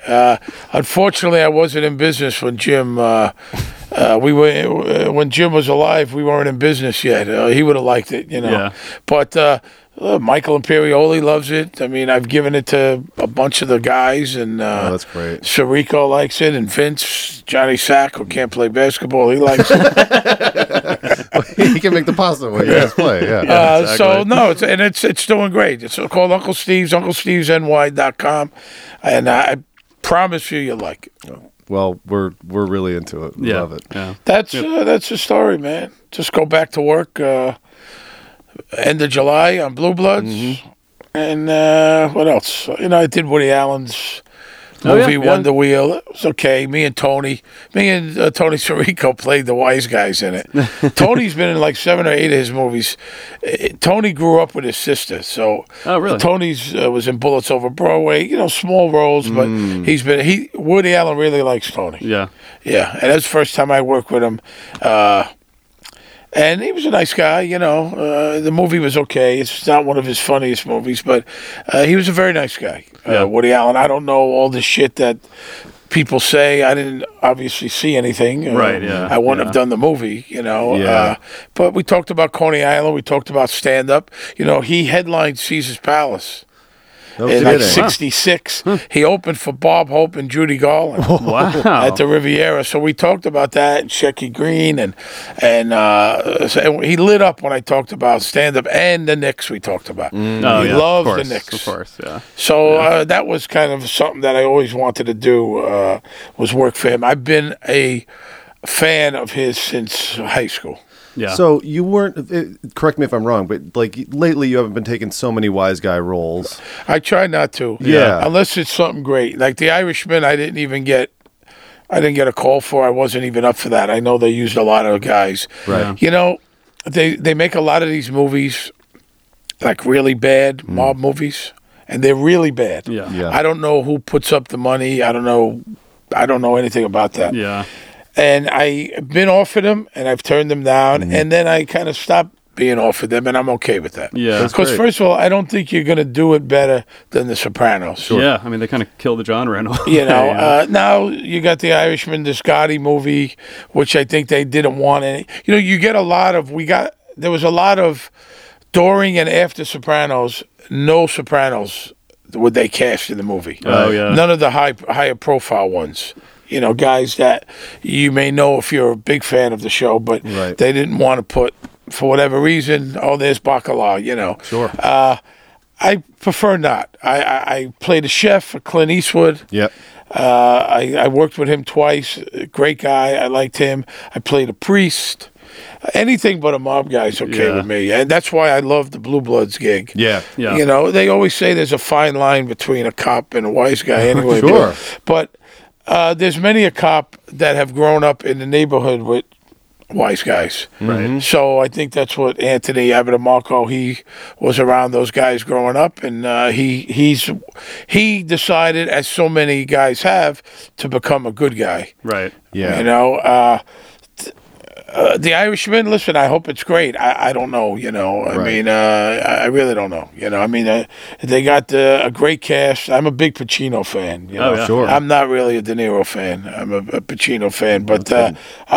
Unfortunately, I wasn't in business when Jim... when Jim was alive, we weren't in business yet. He would have liked it, you know. Yeah. But Michael Imperioli loves it. I mean, I've given it to a bunch of the guys, and that's great. Sirico likes it, and Vince, Johnny Sack, who can't play basketball, he likes it. He can make the pasta when you guys play. Yeah. Exactly. So no, it's doing great. It's called Uncle Steve's, UncleStevesNY.com, and I promise you'll like it. well, we're really into it. We love it. Yeah. That's the story, man. Just go back to work end of July on Blue Bloods. Mm-hmm. And what else? You know, I did Woody Allen's movie Wonder Wheel. It was okay. Me and Tony Sirico played the wise guys in it. Tony's been in like 7 or 8 of his movies. Tony grew up with his sister, so Tony's was in Bullets Over Broadway. You know, small roles, but Woody Allen really likes Tony. Yeah, and that's the first time I worked with him. And he was a nice guy, you know. The movie was okay. It's not one of his funniest movies, but he was a very nice guy, Woody Allen. I don't know all the shit that people say. I didn't obviously see anything. Right, yeah. I wouldn't have done the movie, you know. Yeah. But we talked about Coney Island. We talked about stand-up. You know, he headlined Caesar's Palace. In like 1966, he opened for Bob Hope and Judy Garland at the Riviera. So we talked about that and Shecky Green, and he lit up when I talked about stand up and the Knicks. We talked about he loved the Knicks, of course. Yeah. So that was kind of something that I always wanted to do was work for him. I've been a fan of his since high school. Yeah. So you weren't, correct me if I'm wrong, but like lately you haven't been taking so many wise guy roles. I try not to. Yeah. Unless it's something great. Like The Irishman, I didn't get a call for. I wasn't even up for that. I know they used a lot of guys. Right. Yeah. You know, they make a lot of these movies, like really bad mob movies, and they're really bad. Yeah. Yeah. I don't know who puts up the money. I don't know anything about that. Yeah. And I've been offered them, and I've turned them down, and then I kind of stopped being offered them, and I'm okay with that. Yeah, because first of all, I don't think you're going to do it better than The Sopranos. Sure. Yeah, I mean, they kind of killed the genre in a way. You know, now you got The Irishman, the Scotti movie, which I think they didn't want any. You know, you get a lot of, there was a lot of during and after Sopranos, no Sopranos would they cast in the movie. Oh, yeah. None of the higher profile ones. You know, guys that you may know if you're a big fan of the show, but they didn't want to put, for whatever reason, there's Bacala, you know. Sure. I prefer not. I played a chef for Clint Eastwood. Yep. I worked with him twice. Great guy. I liked him. I played a priest. Anything but a mob guy is okay with me. And that's why I love the Blue Bloods gig. Yeah, yeah. You know, they always say there's a fine line between a cop and a wise guy anyway. Sure. But there's many a cop that have grown up in the neighborhood with wise guys. Right. So I think that's what Anthony Abademarco, he was around those guys growing up, and he decided, as so many guys have, to become a good guy. Right. Yeah. You know, The Irishman, listen, I hope it's great. I don't know, you know. I mean, I really don't know. You know, I mean, they got a great cast. I'm a big Pacino fan. You know? Sure. I'm not really a De Niro fan. I'm a Pacino fan. But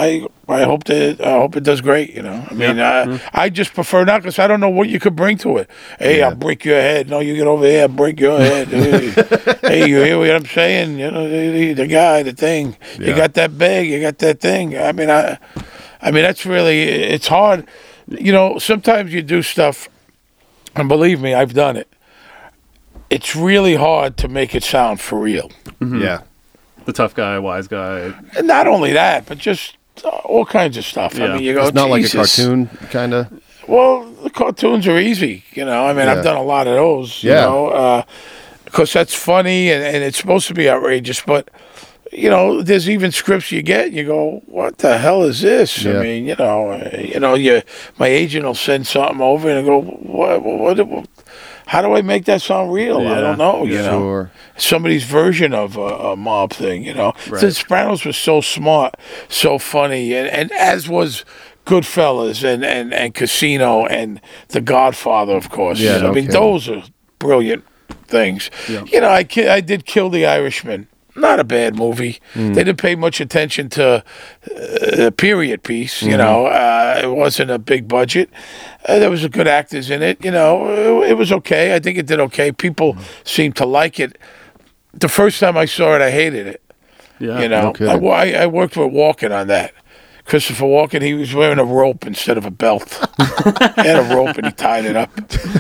I hope it does great, you know. I mean, I just prefer not, because I don't know what you could bring to it. Hey, I'll break your head. No, you get over here, I'll break your head. Hey, you hear what I'm saying? You know, the guy, the thing. Yeah. You got that bag, you got that thing. I mean, that's really, it's hard. You know, sometimes you do stuff, and believe me, I've done it. It's really hard to make it sound for real. Mm-hmm. Yeah. The tough guy, wise guy. And not only that, but just all kinds of stuff. Yeah. I mean, you go, it's not Jesus. Like a cartoon, kind of? Well, the cartoons are easy, you know. I mean, I've done a lot of those, you know. Because that's funny, and it's supposed to be outrageous, but you know, there's even scripts you get, and you go, what the hell is this? Yeah. I mean, you know, my agent will send something over, and I go, what, how do I make that sound real? Yeah. I don't know, you know. Somebody's version of a mob thing, you know. Right. The Sopranos was so smart, so funny, and as was Goodfellas and Casino and The Godfather, of course. Yeah, I mean, those are brilliant things. Yeah. You know, I did Kill the Irishman. Not a bad movie. They didn't pay much attention to the period piece, you know. It wasn't a big budget. There was good actors in it, you know. It was okay. I think it did okay. People seemed to like it. The first time I saw it, I hated it. Yeah, you know. Okay. I worked with Walken on that. Christopher Walken, he was wearing a rope instead of a belt. He had a rope and he tied it up.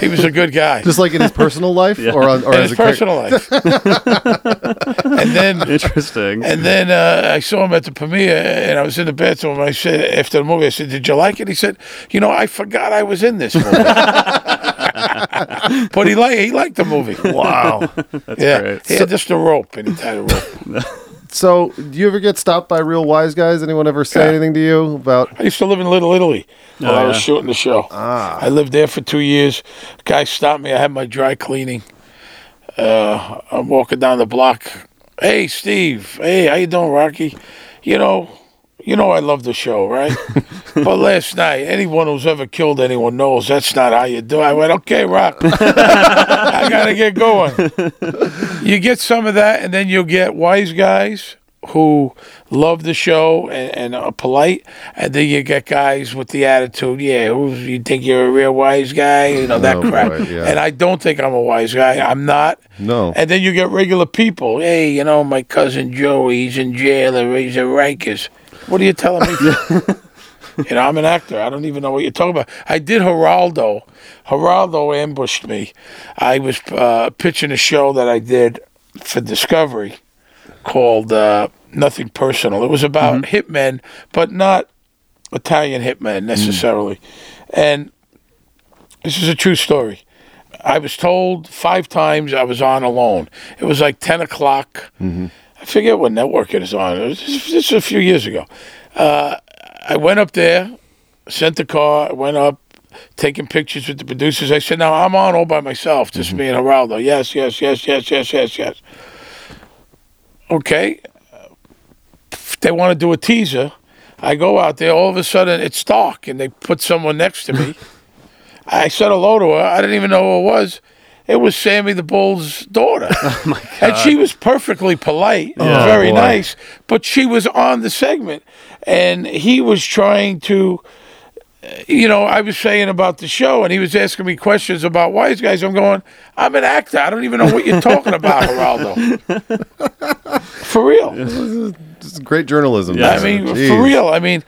He was a good guy. Just like in his personal life? Yeah. Or in his personal life. And then, interesting. And then I saw him at the premiere, and I was in the bathroom, and I said, after the movie, I said, "Did you like it?" He said, "You know, I forgot I was in this movie." But he liked the movie. Wow. That's great. He had just a rope, and he tied a rope. So, do you ever get stopped by real wise guys? Anyone ever say anything to you about... I used to live in Little Italy while I was shooting the show. Ah. I lived there for 2 years. A guy stopped me. I had my dry cleaning. I'm walking down the block. "Hey, Steve. Hey, how you doing, Rocky? You know I love the show, right? But last night, anyone who's ever killed anyone knows that's not how you do it." I went, "Okay, Rock. I got to get going." You get some of that, and then you'll get wise guys who love the show and are polite, and then you get guys with the attitude, you think you're a real wise guy, that crap. Boy, yeah. And I don't think I'm a wise guy. I'm not. No. And then you get regular people. "Hey, my cousin Joey, he's in jail, he's at Rikers." What are you telling me? I'm an actor. I don't even know what you're talking about. I did Geraldo. Geraldo ambushed me. I was pitching a show that I did for Discovery called Nothing Personal. It was about hitmen, but not Italian hitmen necessarily. And this is a true story. I was told 5 times I was on alone. It was like 10 o'clock. I forget what network it is on. This was a few years ago. I went up there, sent the car, I went up, taking pictures with the producers. I said, "Now I'm on all by myself, just me and Geraldo." Yes. Okay. They want to do a teaser. I go out there. All of a sudden, it's dark, and they put someone next to me. I said hello to her. I didn't even know who it was. It was Sammy the Bull's daughter. Oh my God. And she was perfectly polite, very nice, but she was on the segment. And he was trying to, I was saying about the show, and he was asking me questions about wise guys. I'm going, "I'm an actor. I don't even know what you're talking about, Geraldo." For real. This is great journalism. Yeah. I mean, jeez. For real. I mean,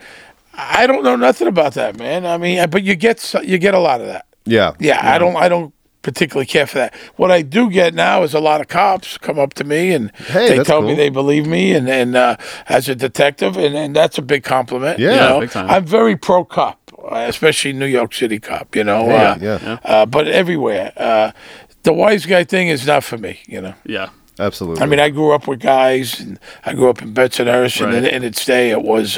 I don't know nothing about that, man. I mean, but you get a lot of that. Yeah. Yeah. I don't particularly care for that. What I do get now is a lot of cops come up to me and they tell me they believe me and as a detective, and that's a big compliment. Yeah, big time. I'm very pro cop, especially New York City cop. But everywhere, the wise guy thing is not for me. Yeah, absolutely. I mean, I grew up with guys, and I grew up in Bensonhurst, and in its day, it was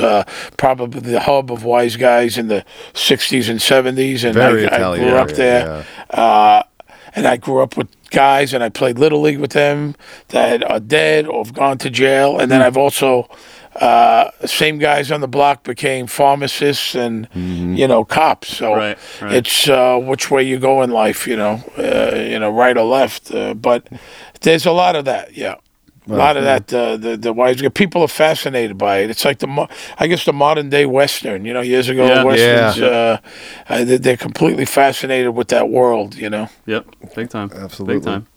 probably the hub of wise guys in the '60s and '70s, and I grew up there. Yeah. And I grew up with guys, and I played Little League with them that are dead or have gone to jail. And then I've also, same guys on the block became pharmacists and, cops. So it's which way you go in life, right or left. But there's a lot of that, A lot of that, the wise guy. People are fascinated by it. It's like the modern day Western. Years ago, Westerns, they're completely fascinated with that world. Yep, big time, absolutely, big time.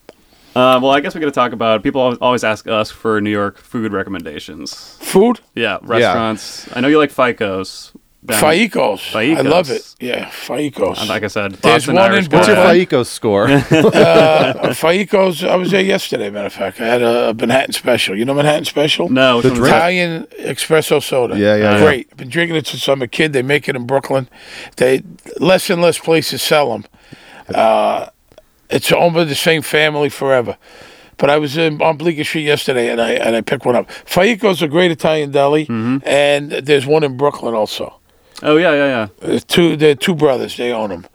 Well, I guess we're going to talk about. People always ask us for New York food recommendations. Food? Yeah, restaurants. Yeah. I know you like Fico's. Faikos. I love it. Yeah, Faikos. Like I said, there's one Irish in. What's your Faikos score? Faikos, I was there yesterday, matter of fact. I had a Manhattan Special. You know Manhattan Special? No. It's Italian espresso soda. Yeah. Great. I've been drinking it since I'm a kid. They make it in Brooklyn. They less and less places sell them. It's almost the same family forever. But I was on Bleecker Street yesterday, and I picked one up. Faikos, a great Italian deli, and there's one in Brooklyn also. Oh, yeah. They're two brothers. They own them.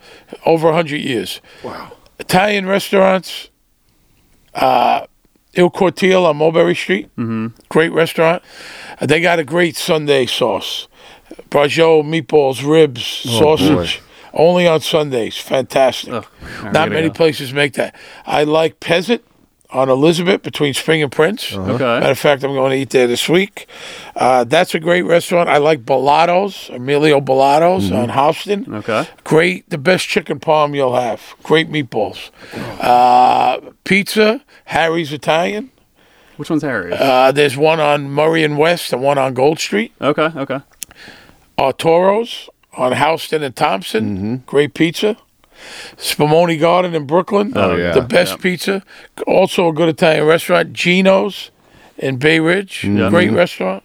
Over 100 years. Wow. Italian restaurants. Il Cortile on Mulberry Street. Great restaurant. They got a great Sunday sauce. Braggio meatballs, ribs, sausage. Boy. Only on Sundays. Fantastic. Not many places make that. I like Peasant on Elizabeth between Spring and Prince. Matter of fact, I'm going to eat there this week. That's a great restaurant. I like Bellato's, Emilio Bellato's on Houston. Great, the best chicken parm you'll have. Great meatballs. Pizza, Harry's Italian. Which one's Harry's? There's one on Murray and West and one on Gold Street. Okay. Arturo's on Houston and Thompson. Mm-hmm. Great pizza. Spumoni Garden in Brooklyn. Oh, yeah. The best pizza. Also a good Italian restaurant. Gino's in Bay Ridge. Mm-hmm. Great restaurant.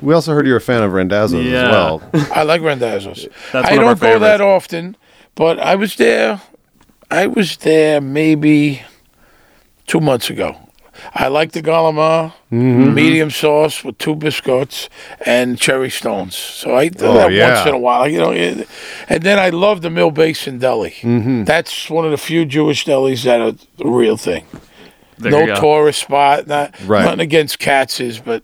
We also heard you're a fan of Rendazzo's as well. I like Rendazzo's. I don't go that often, but I was there. I was there maybe 2 months ago. I like the Gallimard, medium sauce with two biscuits and cherry stones. So I do that once in a while. You know, and then I love the Mill Basin Deli. Mm-hmm. That's one of the few Jewish delis that are the real thing. There no tourist spot. Nothing against Katz's, but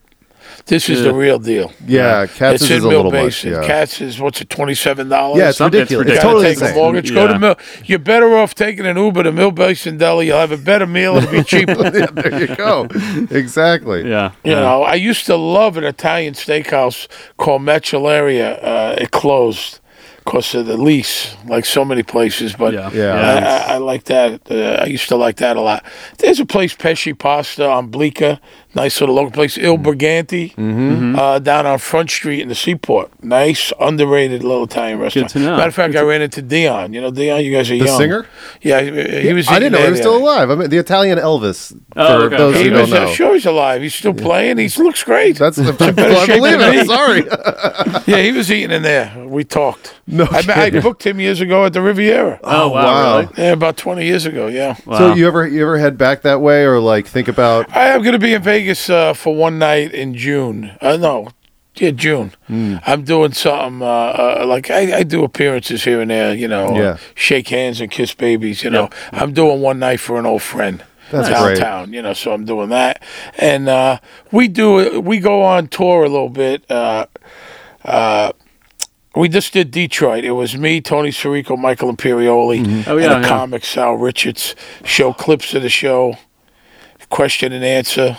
this is the real deal. Yeah, Katz's is a little Basin. Much. Yeah. Katz's, what's it, $27? Yeah, it's ridiculous. It's totally insane. Yeah. Go to Mill. You're better off taking an Uber to Mill Basin Deli. You'll have a better meal and be cheaper. Yeah, there you go. Exactly. Yeah. You know, I used to love an Italian steakhouse called Macelleria. It closed because of the lease, like so many places. But I like that. I used to like that a lot. There's a place, Pesci Pasta on Bleecker. Nice little local place. Il Briganti down on Front Street in the Seaport. Nice, underrated little Italian restaurant. Good to know. Matter of fact, I ran into Dion. You know, Dion, you guys are the young. The singer? Yeah, he was. I didn't know he was still alive. I mean, the Italian Elvis, for those who don't know. Sure he's alive. He's still playing. He looks great. That's the I believe it. Sorry. Yeah, he was eating in there. We talked. No, I booked him years ago at the Riviera. Oh, wow. Really? Yeah, about 20 years ago, yeah. Wow. So you ever head back that way or, like, think about... I am going to be in Vegas for one night in June. June. Mm. I'm doing something like I do appearances here and there, you know, shake hands and kiss babies, you know. Yep. I'm doing one night for an old friend. That's downtown, great. You know, so I'm doing that. And we go on tour a little bit. We just did Detroit. It was me, Tony Sirico, Michael Imperioli, and a comic, Sal Richards. Show clips of the show, question and answer,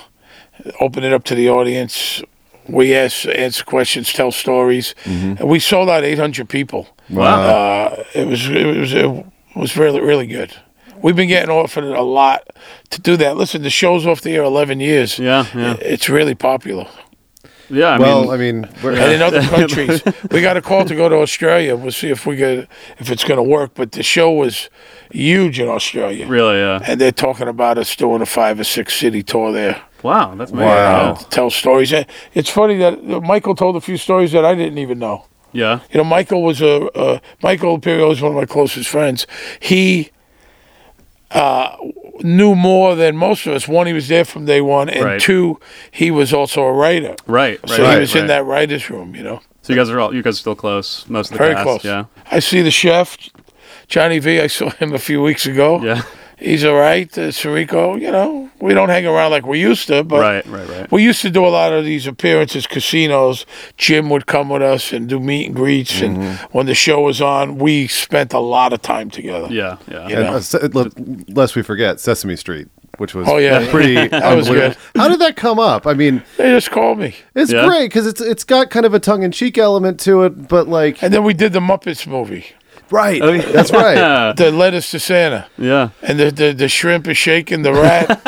open it up to the audience. We answer questions, tell stories. Mm-hmm. And we sold out 800 people. Wow. It was really, really good. We've been getting offered a lot to do that. Listen, the show's off the air 11 years. Yeah. It's really popular. Yeah, and in other countries, we got a call to go to Australia. We'll see if it's going to work. But the show was huge in Australia. Really, yeah. And they're talking about us doing a 5 or 6 city tour there. Wow, that's amazing. Wow. Tell stories. It's funny that Michael told a few stories that I didn't even know. Yeah, you know, Michael was Michael Imperioli is one of my closest friends. He knew more than most of us. One, he was there from day one, and two, he was also a writer. So he was in that writer's room, you know. So you guys are still close, most of the very cast. Close. Yeah. I see the chef, Johnny V. I saw him a few weeks ago. Yeah. He's all right. Sirico, you know, we don't hang around like we used to, but we used to do a lot of these appearances, casinos. Jim would come with us and do meet and greets, and when the show was on, we spent a lot of time together. Yeah. Lest we forget, Sesame Street, which was pretty that was good. How did that come up? I mean... They just called me. It's great, because it's got kind of a tongue-in-cheek element to it, but like... And then we did the Muppets movie. Right, that's right. The lettuce to Santa. Yeah. And the shrimp is shaking the rat.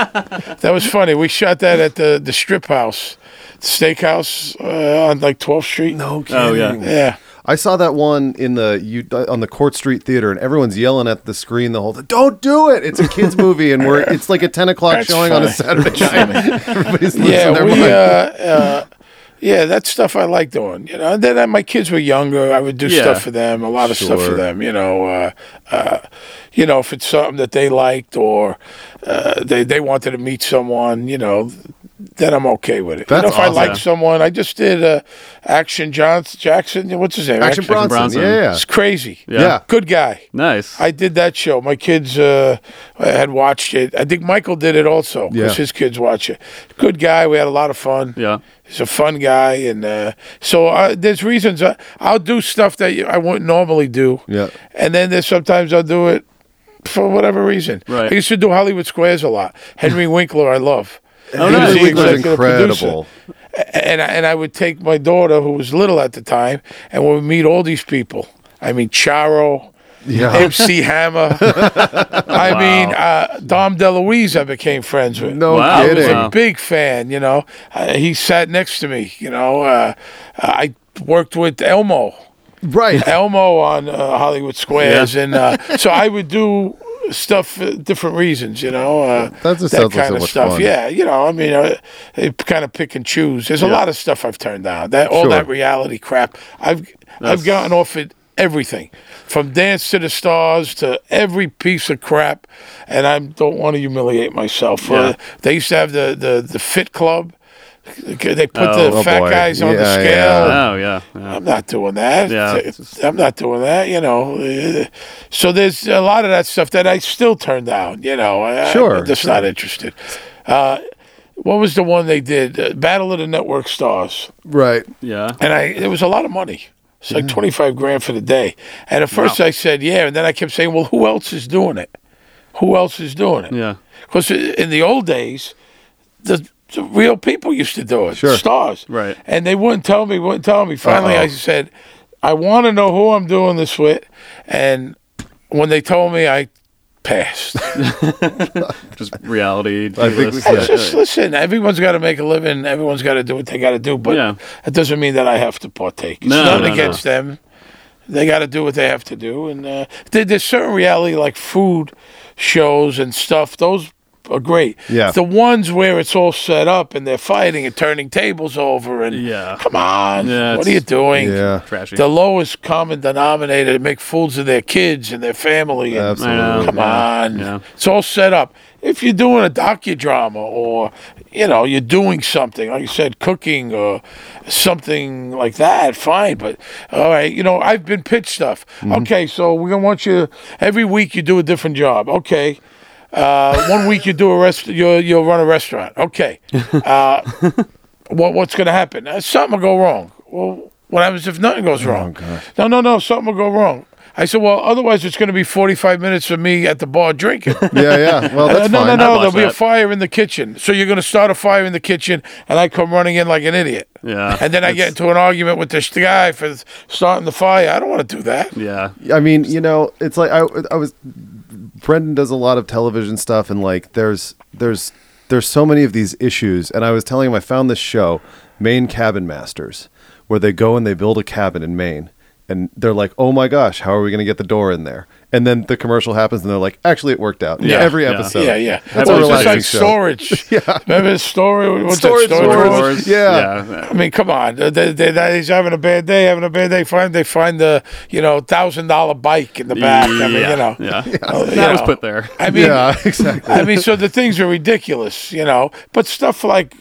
That was funny. We shot that at the strip house, steakhouse on like 12th Street. No kidding. Oh, yeah. I saw that one on the Court Street Theater, and everyone's yelling at the screen the whole time. Don't do it! It's a kids' movie, and it's like a 10 o'clock that's showing on a Saturday night. Everybody's losing their mind. Yeah, that stuff I like doing, you know. And then my kids were younger. I would do stuff for them, a lot of stuff for them, you know. You know, if it's something that they liked or they wanted to meet someone, you know, then I'm okay with it. That's awesome. If I like someone, I just did Action Jackson. What's his name? Action Bronson. Yeah. It's crazy. Yeah. Good guy. Nice. I did that show. My kids had watched it. I think Michael did it also because his kids watch it. Good guy. We had a lot of fun. Yeah. He's a fun guy, and so there's reasons I'll do stuff that I wouldn't normally do. Yeah, and then there's sometimes I'll do it for whatever reason. Right. I used to do Hollywood Squares a lot. Henry Winkler, I love. Henry Winkler's incredible. Producer. And I would take my daughter, who was little at the time, and we would meet all these people. I mean, Charo. MC Hammer. I mean, Dom DeLuise I became friends with. No kidding. I was a big fan, you know. He sat next to me, you know. I worked with Elmo. Right. Elmo on Hollywood Squares. Yeah. And so I would do stuff for different reasons, you know. That kind of stuff. Fun. Yeah, you know, I mean, kind of pick and choose. There's a lot of stuff I've turned down. That reality crap. I've gotten offered everything, from Dance to the Stars to every piece of crap, and I don't want to humiliate myself. Yeah. They used to have the Fit Club. They put guys on the scale. Yeah. I'm not doing that. Yeah. I'm not doing that, you know. So there's a lot of that stuff that I still turn down, you know. I'm just not interested. What was the one they did? Battle of the Network Stars. Right. Yeah. And it was a lot of money. It's like $25,000 for the day. And at first I said, and then I kept saying, well, who else is doing it? Who else is doing it? Yeah. Because in the old days, the real people used to do it, stars. Right. And they wouldn't tell me. Finally, I said, I want to know who I'm doing this with. And when they told me, I passed. Just reality. Listen, everyone's got to make a living. Everyone's got to do what they got to do. But it doesn't mean that I have to partake. It's not against them. They got to do what they have to do. And there's certain reality, like food shows and stuff. Those are great. Yeah. The ones where it's all set up and they're fighting and turning tables over and come on, what are you doing? Yeah. Trashy. The lowest common denominator to make fools of their kids and their family. And, come on. Yeah. It's all set up. If you're doing a docudrama or, you know, you're doing something, like you said, cooking or something like that, fine. But, all right, you know, I've been pitched stuff. Mm-hmm. Okay, so we're going to want you, every week you do a different job. Okay. 1 week you do you'll run a restaurant. Okay. What's going to happen? Something will go wrong. Well, what happens if nothing goes wrong? God. No, something will go wrong. I said, well, otherwise it's going to be 45 minutes of me at the bar drinking. Yeah. Well, that's fine. No, there'll be a fire in the kitchen. So you're going to start a fire in the kitchen, and I come running in like an idiot. Yeah. And then I get into an argument with this guy for starting the fire. I don't want to do that. Yeah. I mean, you know, it's like I was... Brendan does a lot of television stuff, and like there's so many of these issues. And I was telling him I found this show, Maine Cabin Masters, where they go and they build a cabin in Maine, and they're like, oh my gosh, how are we going to get the door in there? And then the commercial happens, and they're like, actually, it worked out. Yeah. Every episode. Yeah. That's a relaxing show. Storage. Yeah. Remember storage? What's storage? Yeah. I mean, come on. He's having a bad day. They find the, you know, $1,000 bike in the back. I mean, you know. Yeah. That was put there. I mean, yeah, exactly. I mean, so the things are ridiculous, you know. But stuff like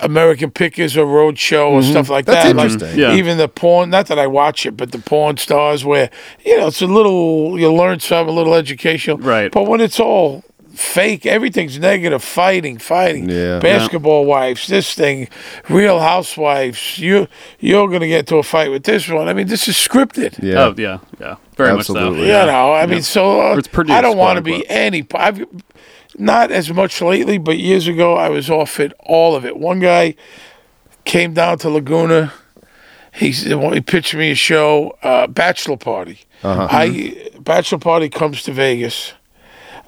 American Pickers or Roadshow or stuff like that. That's interesting. Like, even the porn, not that I watch it, but the porn stars where, you know, it's a little, you learn some, a little educational. Right. But when it's all fake, everything's negative, fighting, basketball wives, this thing, Real Housewives, you're going to get into a fight with this one. I mean, this is scripted. Yeah. Oh, yeah. Very absolutely much so. Yeah. You know, I mean, so it's produced, I don't want to be any... Not as much lately, but years ago, I was offered all of it. One guy came down to Laguna. He pitched me a show, Bachelor Party. Uh-huh. Bachelor Party comes to Vegas,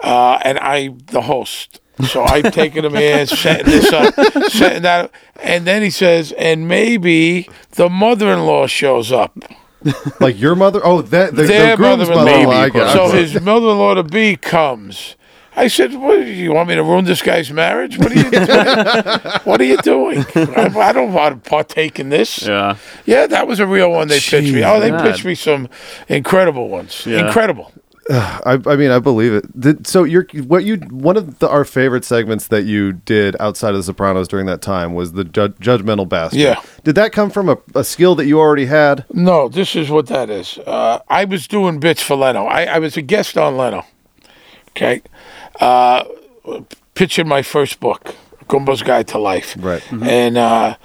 and I'm the host. So I'm taking him in, setting this up, setting that up. And then he says, and maybe the mother-in-law shows up. Like your mother? Oh, their mother-in-law. So his mother-in-law to be comes. I said, "What, you want me to ruin this guy's marriage? What are you doing? I don't want to partake in this." Yeah, that was a real one. They pitched me. Oh, they pitched me some incredible ones. Yeah. Incredible. I mean, I believe it. So one of our favorite segments that you did outside of The Sopranos during that time was the judgmental bastard. Yeah. Did that come from a skill that you already had? No, this is what that is. I was doing bits for Leno. I was a guest on Leno. Okay. Pitching my first book, Gumbo's Guide to Life. Right. Mm-hmm. And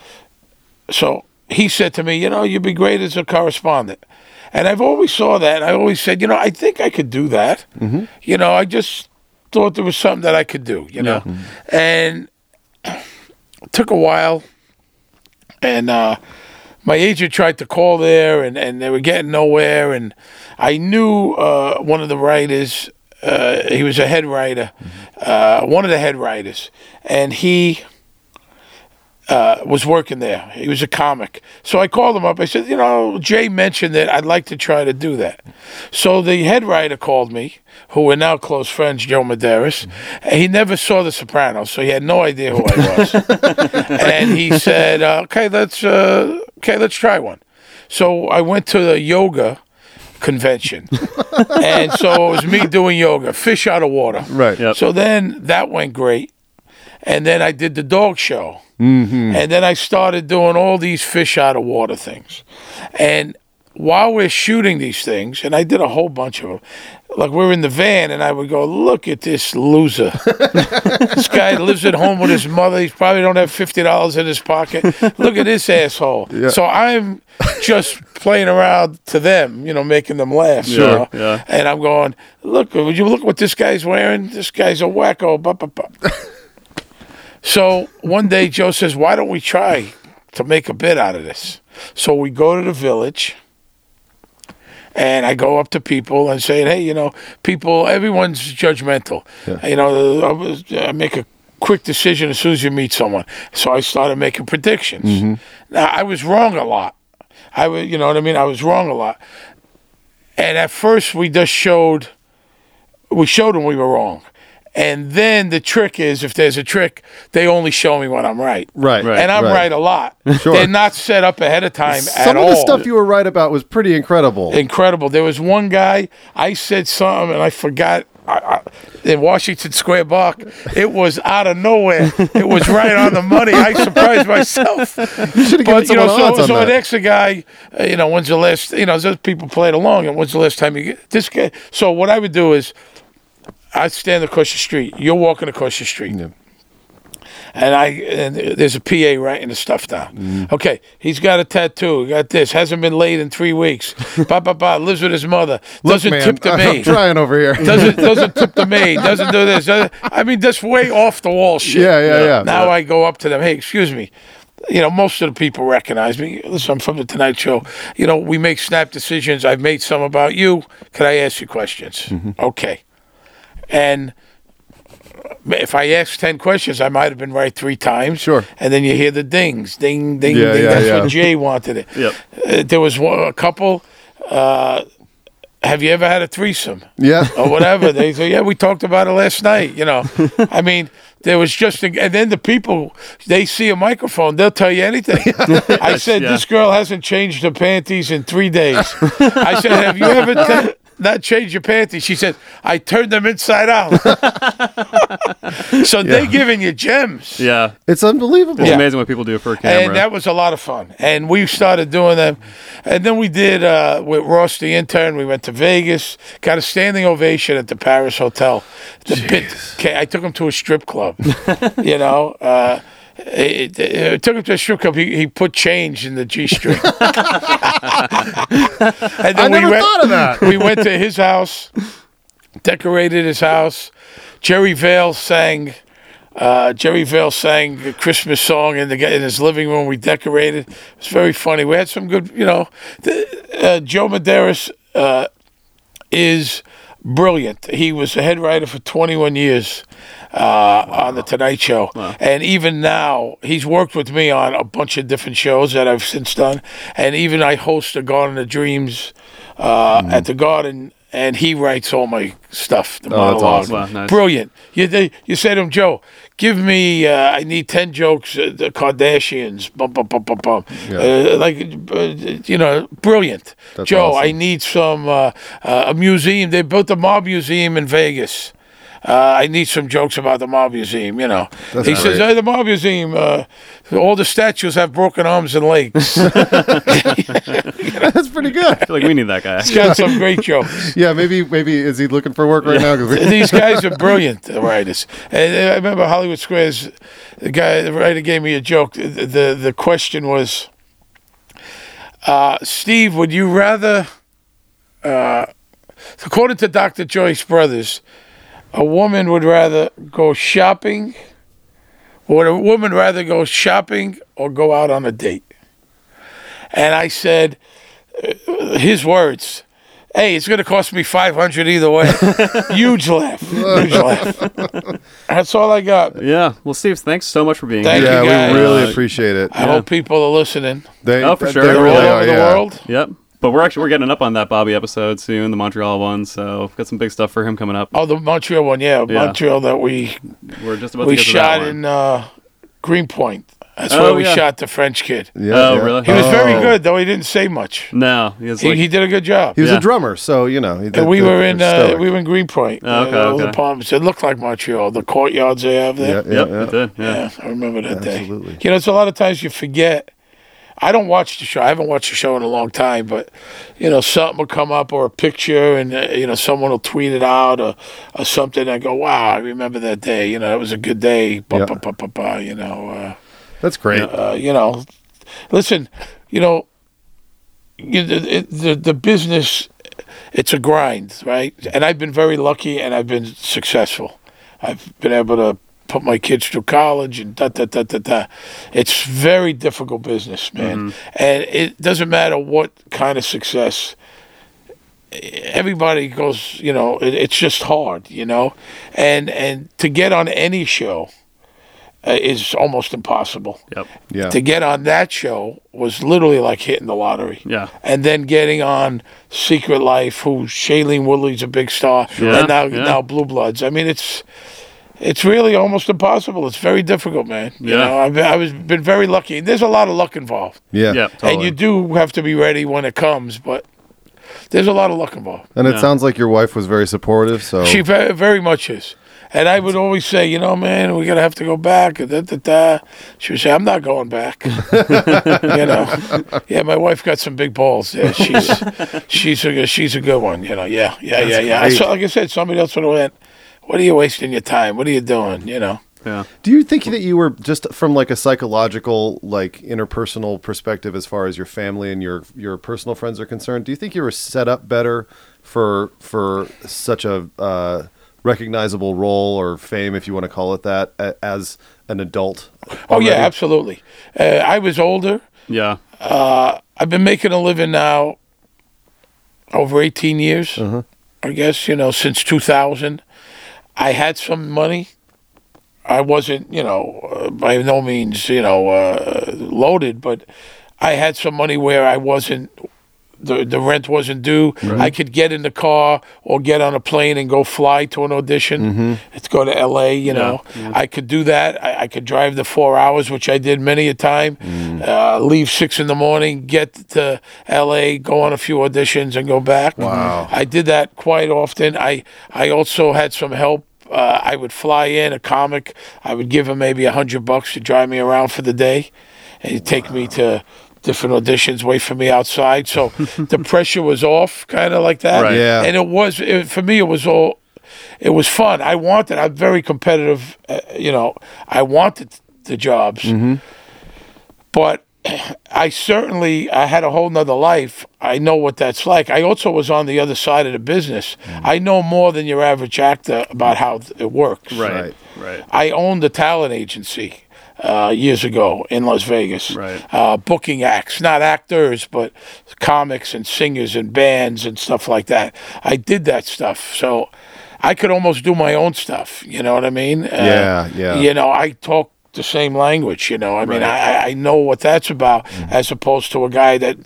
so he said to me, you know, you'd be great as a correspondent. And I've always saw that. I always said, you know, I think I could do that. Mm-hmm. You know, I just thought there was something that I could do, you know. Mm-hmm. And it took a while. And my agent tried to call there, and they were getting nowhere. And I knew one of the writers. He was a head writer, one of the head writers, and he was working there. He was a comic. So I called him up. I said, you know, Jay mentioned that I'd like to try to do that. So the head writer called me, who are now close friends, Joe Medeiros. He never saw The Sopranos, so he had no idea who I was. And he said, okay, let's try one. So I went to the yoga convention. And so it was me doing yoga, fish out of water. Right. Yep. So then that went great. And then I did the dog show. Mm-hmm. And then I started doing all these fish out of water things. And while we're shooting these things, and I did a whole bunch of them, like we're in the van and I would go, look at this loser. This guy lives at home with his mother. He probably don't have $50 in his pocket. Look at this asshole. Yeah. So I'm just playing around to them, you know, making them laugh. Yeah, you know? Yeah. And I'm going, look, would you look what this guy's wearing? This guy's a wacko. Bah, bah, bah. So one day Joe says, why don't we try to make a bit out of this? So we go to the Village. And I go up to people and say, hey, you know, people, everyone's judgmental. Yeah. You know, I make a quick decision as soon as you meet someone. So I started making predictions. Mm-hmm. Now, I was wrong a lot. You know what I mean? I was wrong a lot. And at first we just showed them we were wrong. And then the trick is, if there's a trick, they only show me when I'm right. Right. And I'm right a lot. Sure. They're not set up ahead of time at all. Some of the stuff you were right about was pretty incredible. There was one guy, I said something, and I forgot. In Washington Square Park, it was out of nowhere. It was right on the money. I surprised myself. You should have given someone odds on that. So an extra guy, you know, when's the last, you know, those people played along, and when's the last time you get this guy? So what I would do is, I stand across the street. You're walking across the street. Yeah. And there's a PA writing the stuff down. Mm. Okay, he's got a tattoo. Got this. Hasn't been laid in 3 weeks. Ba ba ba. Lives with his mother. Doesn't tip the maid. I'm trying over here. Doesn't tip the maid. Doesn't do this. I mean, that's way off the wall shit. Yeah. Now I go up to them. Hey, excuse me. You know, most of the people recognize me. Listen, I'm from The Tonight Show. You know, we make snap decisions. I've made some about you. Can I ask you questions? Mm-hmm. Okay. And if I asked 10 questions, I might have been right 3 times. Sure. And then you hear the dings. Ding, ding, ding. That's what Jay wanted it. Yep. There was a couple, have you ever had a threesome? Yeah. Or whatever. They say, yeah, we talked about it last night, you know. I mean, there was just, and then the people, they see a microphone, they'll tell you anything. I said, this girl hasn't changed her panties in 3 days. I said, have you ever... not change your panties. She said, I turned them inside out. So they're giving you gems. Yeah. It's unbelievable. It's amazing what people do for a camera. And that was a lot of fun. And we started doing them. And then we did, with Ross the intern, we went to Vegas, got a standing ovation at the Paris Hotel. I took him to a strip club, you know. It took him to a strip club. He put change in the G-string. I never thought of that. We went to his house, decorated his house. Jerry Vale sang a Christmas song in his living room. We decorated. It was very funny. We had some good, you know. Joe Medeiros is brilliant. He was a head writer for 21 years on The Tonight Show. Wow. And even now, he's worked with me on a bunch of different shows that I've since done. And even I host the Garden of Dreams at the Garden, and he writes all my stuff, the monologue. That's awesome. Wow, nice. Brilliant. You say to him, Joe, give me, I need 10 jokes, the Kardashians, bum, bum, bum, bum, bum. Yeah. You know, brilliant. That's Joe, awesome. I need some, a museum. They built a mob museum in Vegas. I need some jokes about the mob museum, you know. That's he says, hey, the mob museum, all the statues have broken arms and legs. That's pretty good. I feel like we need that guy. He's got some great jokes. Yeah, maybe is he looking for work right now? These guys are brilliant writers. And I remember Hollywood Squares, the writer gave me a joke. The question was, Steve, would you rather, according to Dr. Joyce Brothers, would a woman rather go shopping or go out on a date? And I said, his words, hey, it's going to cost me $500 either way. Huge laugh. Huge laugh. That's all I got. Yeah. Well, Steve, thanks so much for being here. Yeah, guys. We really appreciate it. I hope people are listening. For sure. They're really all over the world. Yep. But we're getting up on that Bobby episode soon, the Montreal one. So we've got some big stuff for him coming up. Oh, the Montreal one, yeah. Montreal that we're just about to get to that one. We shot in Greenpoint. That's where we shot the French kid. Yeah, really? He was very good, though he didn't say much. No, he did a good job. He was a drummer, so you know. We were in Greenpoint. The Palms. It looked like Montreal. The courtyards they have there. Yeah, I remember that day. Absolutely. You know, it's a lot of times you forget. I don't watch the show. I haven't watched the show in a long time, but, you know, something will come up or a picture and, you know, someone will tweet it out or something. And I go, wow, I remember that day. You know, that was a good day. You know. That's great. You know, listen, you know, the business, it's a grind, right? And I've been very lucky and I've been successful. I've been able to put my kids through college and da-da-da-da-da. It's very difficult business, man. Mm-hmm. And it doesn't matter what kind of success. Everybody goes, you know, it's just hard, you know. And to get on any show is almost impossible. Yep. Yeah. To get on that show was literally like hitting the lottery. Yeah. And then getting on Secret Life, who Shailene Woodley's a big star, and now Blue Bloods. I mean, it's really almost impossible. It's very difficult, man. Yeah. You know, I've been very lucky. There's a lot of luck involved. Yeah, totally. And you do have to be ready when it comes, but there's a lot of luck involved. And it sounds like your wife was very supportive. So she very, very much is. And I would always say, you know, man, we're going to have to go back. She would say, I'm not going back. You know. Yeah, my wife got some big balls. Yeah, she's a good one, you know. Yeah. Like I said, somebody else would have went, what are you wasting your time? What are you doing? You know? Yeah. Do you think that you were just from like a psychological, like interpersonal perspective, as far as your family and your personal friends are concerned, do you think you were set up better for such a recognizable role or fame, if you want to call it that, as an adult? Already? Oh yeah, absolutely. I was older. Yeah. I've been making a living now over 18 years, I guess, you know, since 2000. I had some money. I wasn't, you know, by no means, you know, loaded, but I had some money where I wasn't, the rent wasn't due. Right. I could get in the car or get on a plane and go fly to an audition. Let's go to LA, you know. Yeah. I could do that. I could drive the 4 hours, which I did many a time, leave 6 a.m, get to LA, go on a few auditions and go back. Wow. I did that quite often. I also had some help. I would fly in a comic. I would give him maybe $100 to drive me around for the day. And he'd take me to different auditions, wait for me outside. So the pressure was off, kind of like that. Right. Yeah. And for me, it was fun. I'm very competitive. You know, I wanted the jobs. But I had a whole nother life. I know what that's like. I also was on the other side of the business. I know more than your average actor about how it works. Right. I owned a talent agency years ago in Las Vegas, booking acts, not actors, but comics and singers and bands and stuff like that. I did that stuff, so I could almost do my own stuff. You know what I mean? Yeah. You know, I talk the same language. You know, I mean, I know what that's about, as opposed to a guy that.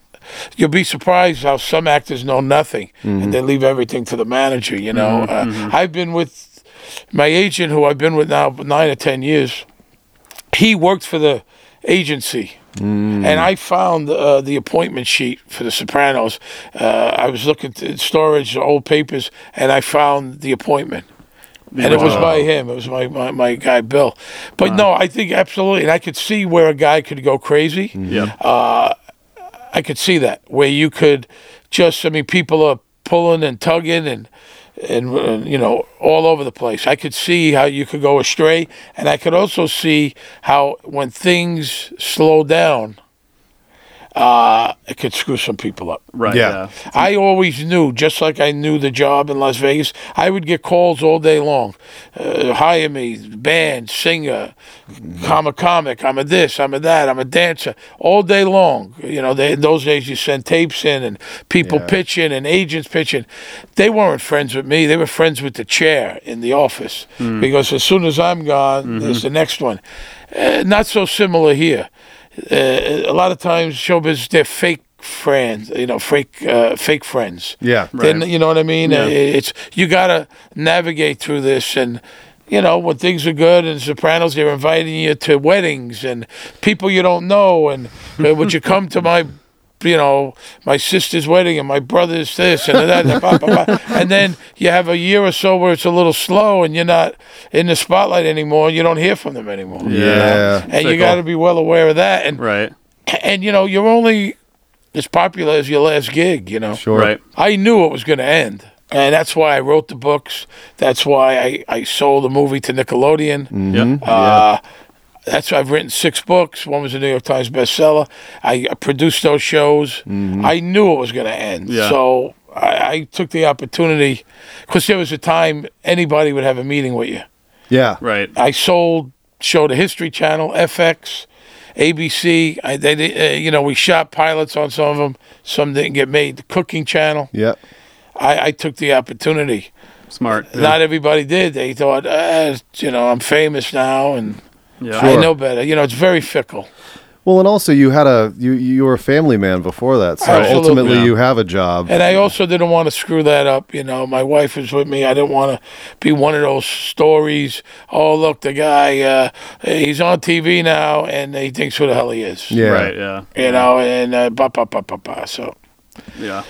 You'll be surprised how some actors know nothing and they leave everything to the manager. You know, I've been with my agent, who I've been with now 9 or 10 years. He worked for the agency, and I found the appointment sheet for The Sopranos. I was looking at storage, old papers, and I found the appointment. And it was by him. It was my guy, Bill. But no, I think absolutely. And I could see where a guy could go crazy. I could see that, where you could just, I mean, people are pulling and tugging and you know, all over the place. I could see how you could go astray, and I could also see how when things slow down, it could screw some people up. Right. Yeah. I always knew, just like I knew the job in Las Vegas, I would get calls all day long. Hire me, band, singer, I'm a comic, I'm a this, I'm a that, I'm a dancer, all day long. You know, in those days you send tapes in and people pitching and agents pitching. They weren't friends with me. They were friends with the chair in the office because as soon as I'm gone, there's the next one. Not so similar here. A lot of times, showbiz, they're fake friends, you know, fake friends. Yeah, right. Then, you know what I mean? Yeah. It's you gotta navigate through this, and you know when things are good. And Sopranos, they're inviting you to weddings and people you don't know, and would you come to my, you know, my sister's wedding and my brother's this and that, and blah, blah, blah. And then you have a year or so where it's a little slow and you're not in the spotlight anymore and you don't hear from them anymore. Yeah. You know? And you got to be well aware of that. And, right. And, you know, you're only as popular as your last gig, you know. Sure. Right. I knew it was going to end. And that's why I wrote the books. That's why I sold the movie to Nickelodeon. Mm-hmm. Yeah. That's why I've written 6 books. One was a New York Times bestseller. I produced those shows. Mm-hmm. I knew it was going to end. Yeah. So I took the opportunity because there was a time anybody would have a meeting with you. Yeah. Right. I showed the History Channel, FX, ABC. We shot pilots on some of them. Some didn't get made. The Cooking Channel. Yeah. I took the opportunity. Smart. Yeah. Not everybody did. They thought, I'm famous now and... Yeah. Sure. I know better. You know, it's very fickle. Well, and also you had you were a family man before that, so ultimately you have a job. And I also didn't want to screw that up. You know, my wife was with me. I didn't want to be one of those stories. Oh, look, the guy, he's on TV now, and he thinks who the hell he is. Yeah, right. Yeah. You know, and so. Yeah.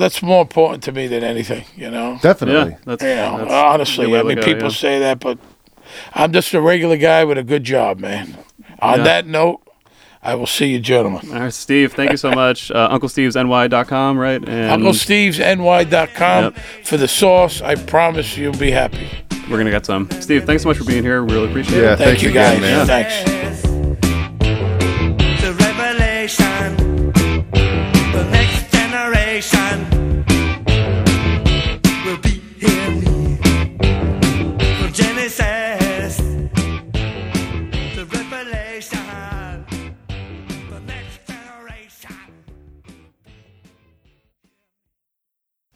That's more important to me than anything. You know. Definitely. Yeah, that's honestly, I mean, people say that, but. I'm just a regular guy with a good job, man. On that note, I will see you, gentlemen. All right, Steve, thank you so much. UncleStevesNY.com, right? And UncleStevesNY.com for the sauce. I promise you'll be happy. We're going to get some. Steve, thanks so much for being here. Really appreciate it. Thank you guys. Again, thanks. The revelation, the next generation.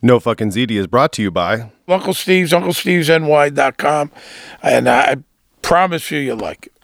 No Fuckin' Ziti is brought to you by Uncle Steve's, UncleStevesNY.com, and I promise you'll like it.